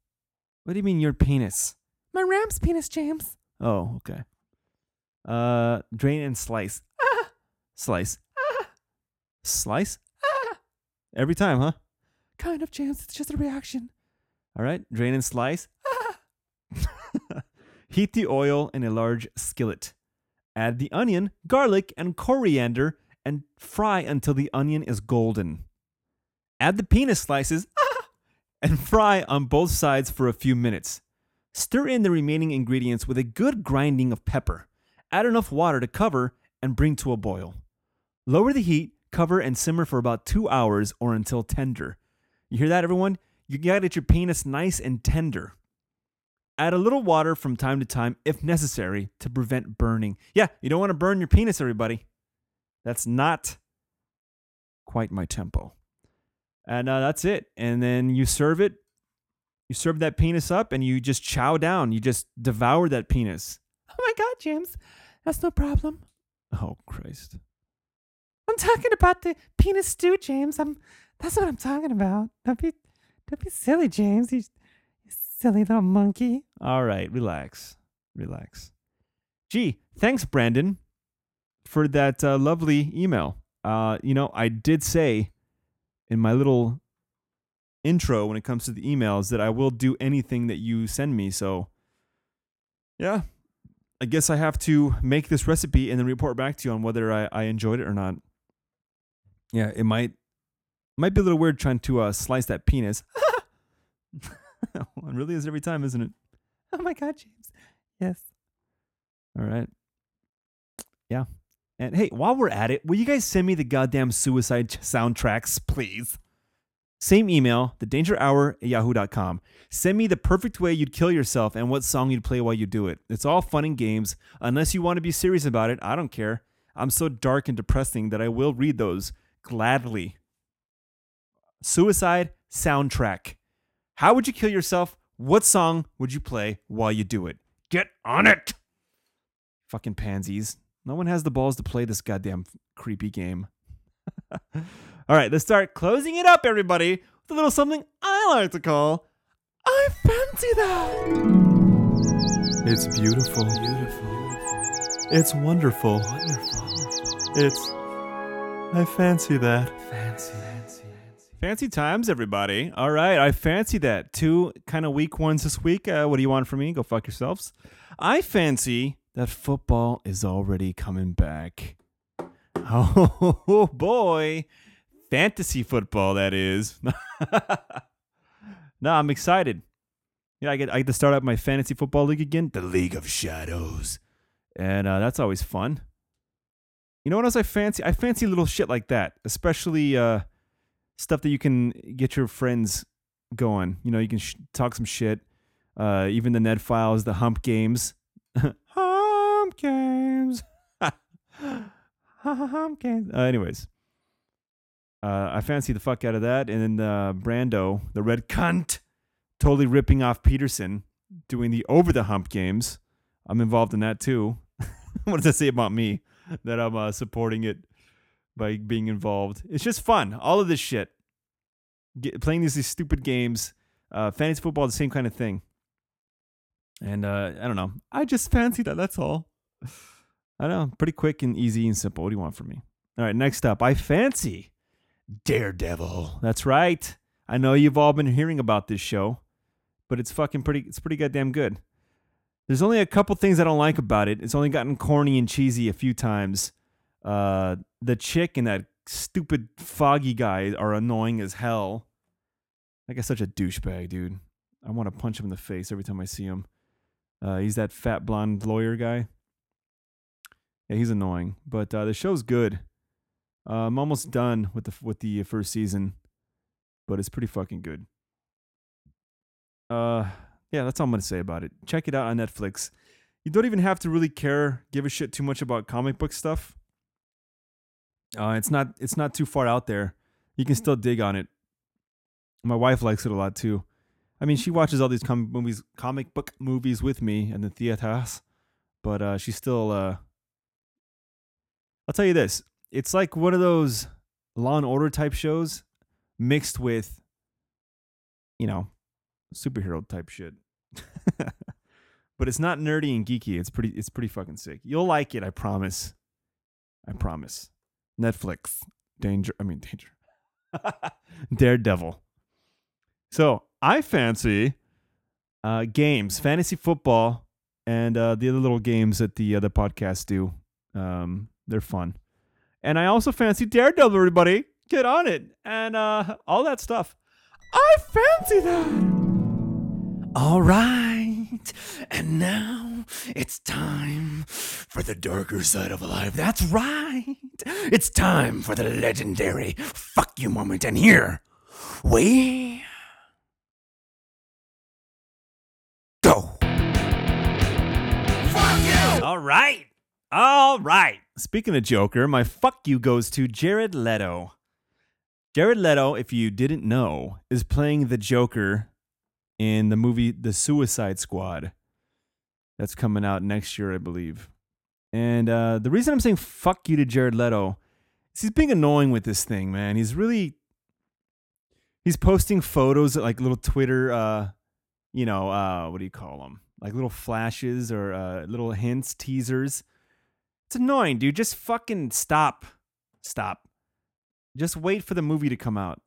What do you mean your penis? My ram's penis, James. Oh, okay. Drain and slice. Ah. Slice. Ah. Slice? Ah. Every time, huh? Kind of, James. It's just a reaction. All right. Drain and slice. Ah. Heat the oil in a large skillet. Add the onion, garlic, and coriander, and fry until the onion is golden. Add the penis slices, ah, and fry on both sides for a few minutes. Stir in the remaining ingredients with a good grinding of pepper. Add enough water to cover and bring to a boil. Lower the heat, cover, and simmer for about 2 hours or until tender. You hear that, everyone? You gotta get your penis nice and tender. Add a little water from time to time, if necessary, to prevent burning. Yeah, you don't want to burn your penis, everybody. That's not quite my tempo. And that's it. And then you serve it. You serve that penis up and you just chow down. You just devour that penis. Oh my God, James. That's no problem. Oh, Christ. I'm talking about the penis stew, James. That's what I'm talking about. Don't be silly, James. You silly little monkey. All right, relax. Gee, thanks, Brandon, for that lovely email. I did say in my little intro when it comes to the emails that I will do anything that you send me. So yeah, I guess I have to make this recipe and then report back to you on whether I enjoyed it or not. Yeah, it might be a little weird trying to slice that penis. It really is every time, isn't it? Oh my God, James. Yes. All right. Yeah. And hey, while we're at it, will you guys send me the goddamn Suicide soundtracks, please? Same email, thedangerhour@yahoo.com. Send me the perfect way you'd kill yourself and what song you'd play while you do it. It's all fun and games. Unless you want to be serious about it, I don't care. I'm so dark and depressing that I will read those gladly. Suicide soundtrack. How would you kill yourself? What song would you play while you do it? Get on it! Fucking pansies. No one has the balls to play this goddamn creepy game. All right, let's start closing it up, everybody, with a little something I like to call I Fancy That. It's beautiful. Beautiful. It's wonderful. Wonderful. It's I Fancy That. Fancy. Fancy times, everybody. All right, I Fancy That. Two kind of weak ones this week. What do you want from me? Go fuck yourselves. I fancy that football is already coming back. Oh, boy. Fantasy football, that is. No, I'm excited. Yeah, I get to start up my fantasy football league again. The League of Shadows. And that's always fun. You know what else I fancy? I fancy little shit like that. Especially stuff that you can get your friends going. You know, you can talk some shit. Even the Ned Files, the Hump Games. Hump Games. Hump Games. Anyways. I fancy the fuck out of that. And then Brando, the red cunt, totally ripping off Peterson, doing the Over the Hump Games. I'm involved in that too. What does that say about me? That I'm supporting it by being involved. It's just fun. All of this shit. Playing these stupid games. Fantasy football, the same kind of thing. And I don't know. I just fancy that. That's all. I don't know. Pretty quick and easy and simple. What do you want from me? All right. Next up, I fancy Daredevil. That's right. I know you've all been hearing about this show, but it's fucking pretty. It's pretty goddamn good. There's only a couple things I don't like about it. It's only gotten corny and cheesy a few times. The chick and that stupid foggy guy are annoying as hell. That guy's such a douchebag, dude. I want to punch him in the face every time I see him. He's that fat blonde lawyer guy. Yeah, he's annoying, but the show's good. I'm almost done with the first season, but it's pretty fucking good. Yeah, that's all I'm gonna say about it. Check it out on Netflix. You don't even have to really give a shit too much about comic book stuff. It's not too far out there. You can still dig on it. My wife likes it a lot too. I mean, she watches all these comic book movies with me in the theaters, but she's still. I'll tell you this. It's like one of those Law and Order type shows mixed with, you know, superhero type shit. But it's not nerdy and geeky. It's pretty fucking sick. You'll like it, I promise. I promise. Netflix. Danger. Daredevil. So, I fancy games, fantasy football, and the other little games that the other podcasts do. They're fun. And I also fancy Daredevil, everybody. Get on it. And all that stuff. I fancy that. All right. And now it's time for the darker side of life. That's right. It's time for the legendary fuck you moment. And here we go. Fuck you. All right. Speaking of Joker, my fuck you goes to Jared Leto. Jared Leto, if you didn't know, is playing the Joker in the movie The Suicide Squad. That's coming out next year, I believe. And the reason I'm saying fuck you to Jared Leto is he's being annoying with this thing, man. He's posting photos at like little Twitter, what do you call them? Like little flashes or little hints, teasers. It's annoying, dude. Just fucking stop. Stop. Just wait for the movie to come out.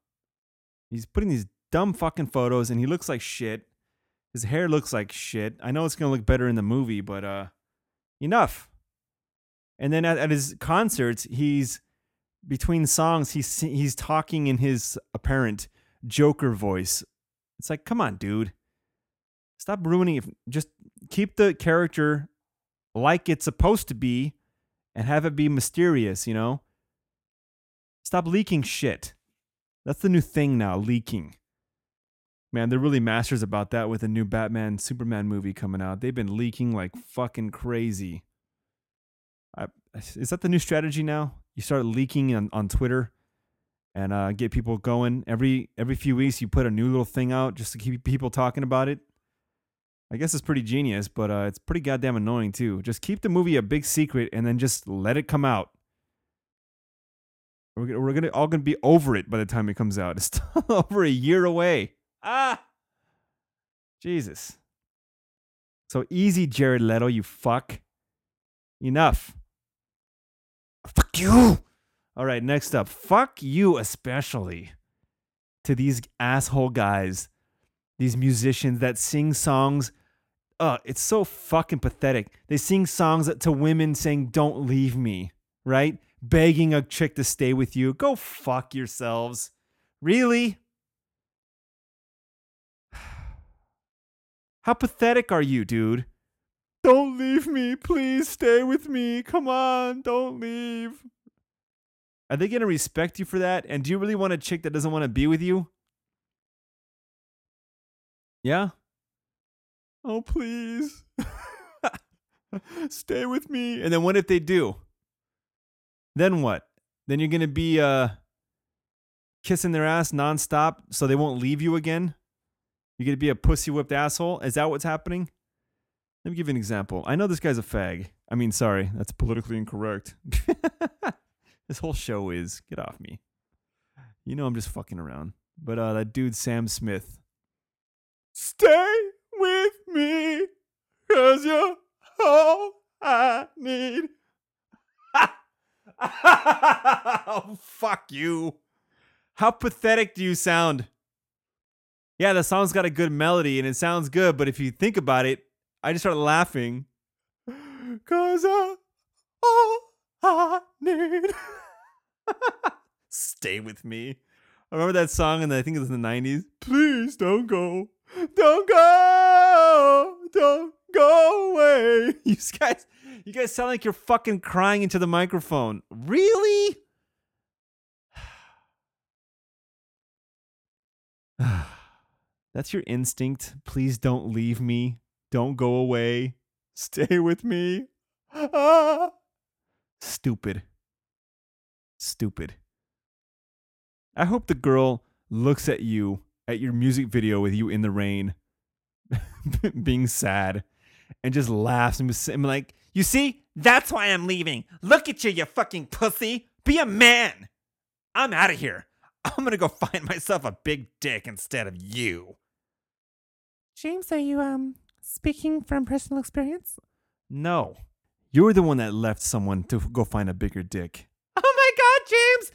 He's putting these dumb fucking photos and he looks like shit. His hair looks like shit. I know it's going to look better in the movie, but enough. And then at his concerts, he's between songs, he's talking in his apparent Joker voice. It's like, come on, dude. Stop ruining it. Just keep the character like it's supposed to be. and have it be mysterious, you know? Stop leaking shit. That's the new thing now, leaking. Man, they're really masters about that with the new Batman, Superman movie coming out. They've been leaking like fucking crazy. Is that the new strategy now? You start leaking on Twitter and get people going. Every few weeks you put a new little thing out just to keep people talking about it. I guess it's pretty genius, but it's pretty goddamn annoying too. Just keep the movie a big secret and then just let it come out. We're all gonna be over it by the time it comes out. It's still over a year away. Ah, Jesus. So easy, Jared Leto, you fuck. Enough. Fuck you. All right, next up. Fuck you, especially to these asshole guys, these musicians that sing songs. It's so fucking pathetic. They sing songs to women saying, "Don't leave me," right? Begging a chick to stay with you. Go fuck yourselves. Really? How pathetic are you, dude? Don't leave me. Please stay with me. Come on. Don't leave. Are they going to respect you for that? And do you really want a chick that doesn't want to be with you? Yeah? Oh, please. Stay with me. And then what if they do? Then what? Then you're going to be kissing their ass nonstop so they won't leave you again? You're going to be a pussy-whipped asshole? Is that what's happening? Let me give you an example. I know this guy's a fag. I mean, sorry. That's politically incorrect. This whole show is. Get off me. You know I'm just fucking around. But that dude, Sam Smith. Stay with me, 'cause you're all I need. Oh, fuck you. How pathetic do you sound? Yeah, the song's got a good melody and it sounds good, but if you think about it, I just start laughing. 'Cause all I need. Stay with me. I remember that song, and I think it was in the 90s. Please don't go. Don't go. Don't go away. You guys sound like you're fucking crying into the microphone. Really? That's your instinct. Please don't leave me. Don't go away. Stay with me. Ah. Stupid. I hope the girl looks at you at your music video with you in the rain being sad and just laughs and like, you see, that's why I'm leaving. Look at you, you fucking pussy. Be a man. I'm out of here. I'm going to go find myself a big dick instead of you. James, are you speaking from personal experience? No. You're the one that left someone to go find a bigger dick. Oh my God, James!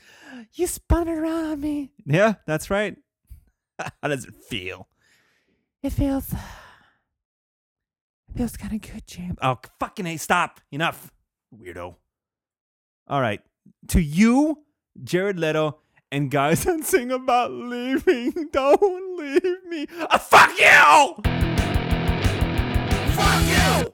You spun around on me. Yeah, that's right. How does it feel? It feels kind of good, James. Oh, fucking hey, stop. Enough, weirdo. All right. To you, Jared Leto, and guys that sing about leaving. Don't leave me. Oh, fuck you! Fuck you!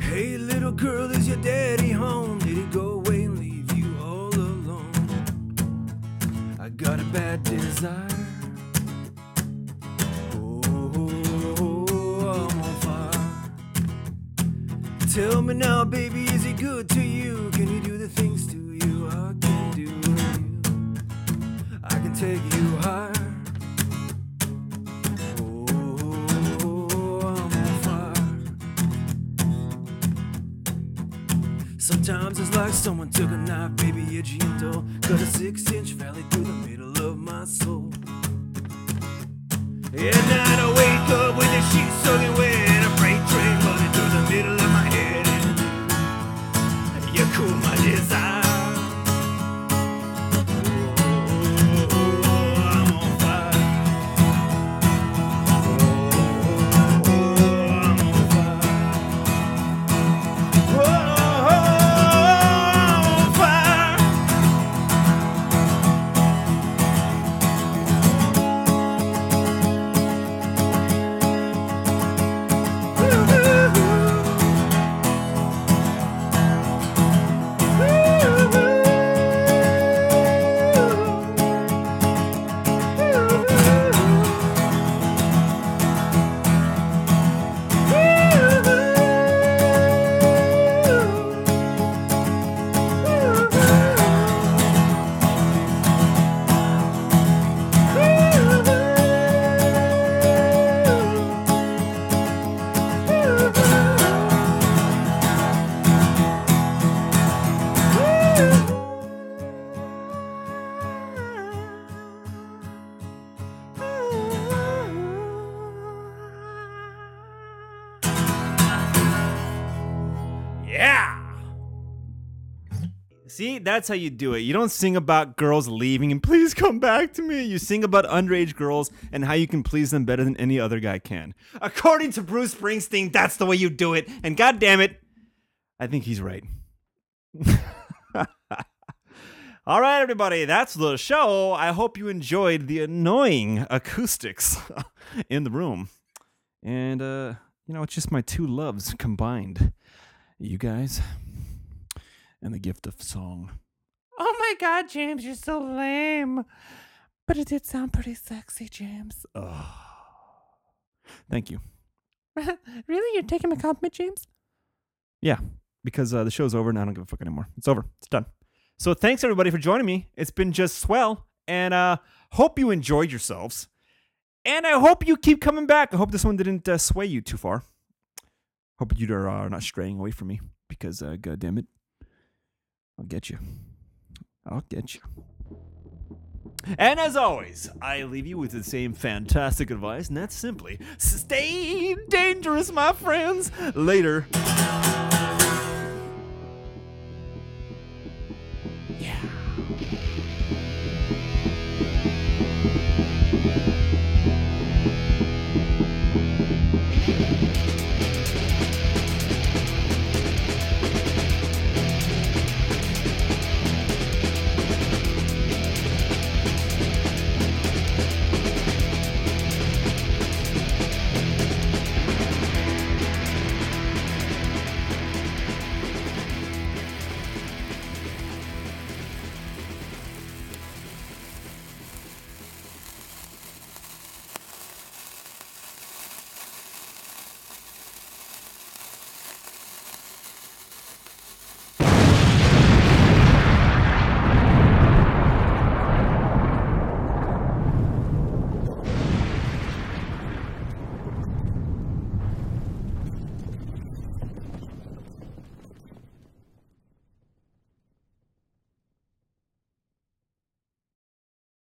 Hey, little girl, is your daddy home? Did he go away and leave you all alone? I got a bad desire. Oh, I'm on fire. Tell me now, baby, is he good to you? Can he do the things to you I can do with you? I can take you higher. Sometimes it's like someone took a knife, baby, edgy and dull. Cut a 6-inch valley through the middle of my soul. At night I wake up with the sheets soaking wet, and a freight train running through the middle of my head. And you cool my desire. See, that's how you do it. You don't sing about girls leaving and please come back to me. You sing about underage girls and how you can please them better than any other guy can. According to Bruce Springsteen, that's the way you do it. And God damn it, I think he's right. All right, everybody, that's the show. I hope you enjoyed the annoying acoustics in the room. And, you know, it's just my two loves combined. You guys and the gift of song. Oh, my God, James, you're so lame. But it did sound pretty sexy, James. Oh. Thank you. Really? You're taking my compliment, James? Yeah, because the show's over and I don't give a fuck anymore. It's over. It's done. So thanks, everybody, for joining me. It's been just swell. And hope you enjoyed yourselves. And I hope you keep coming back. I hope this one didn't sway you too far. Hope you are not straying away from me because, God damn it. I'll get you. And as always, I leave you with the same fantastic advice, and that's simply, stay dangerous, my friends. Later. Yeah.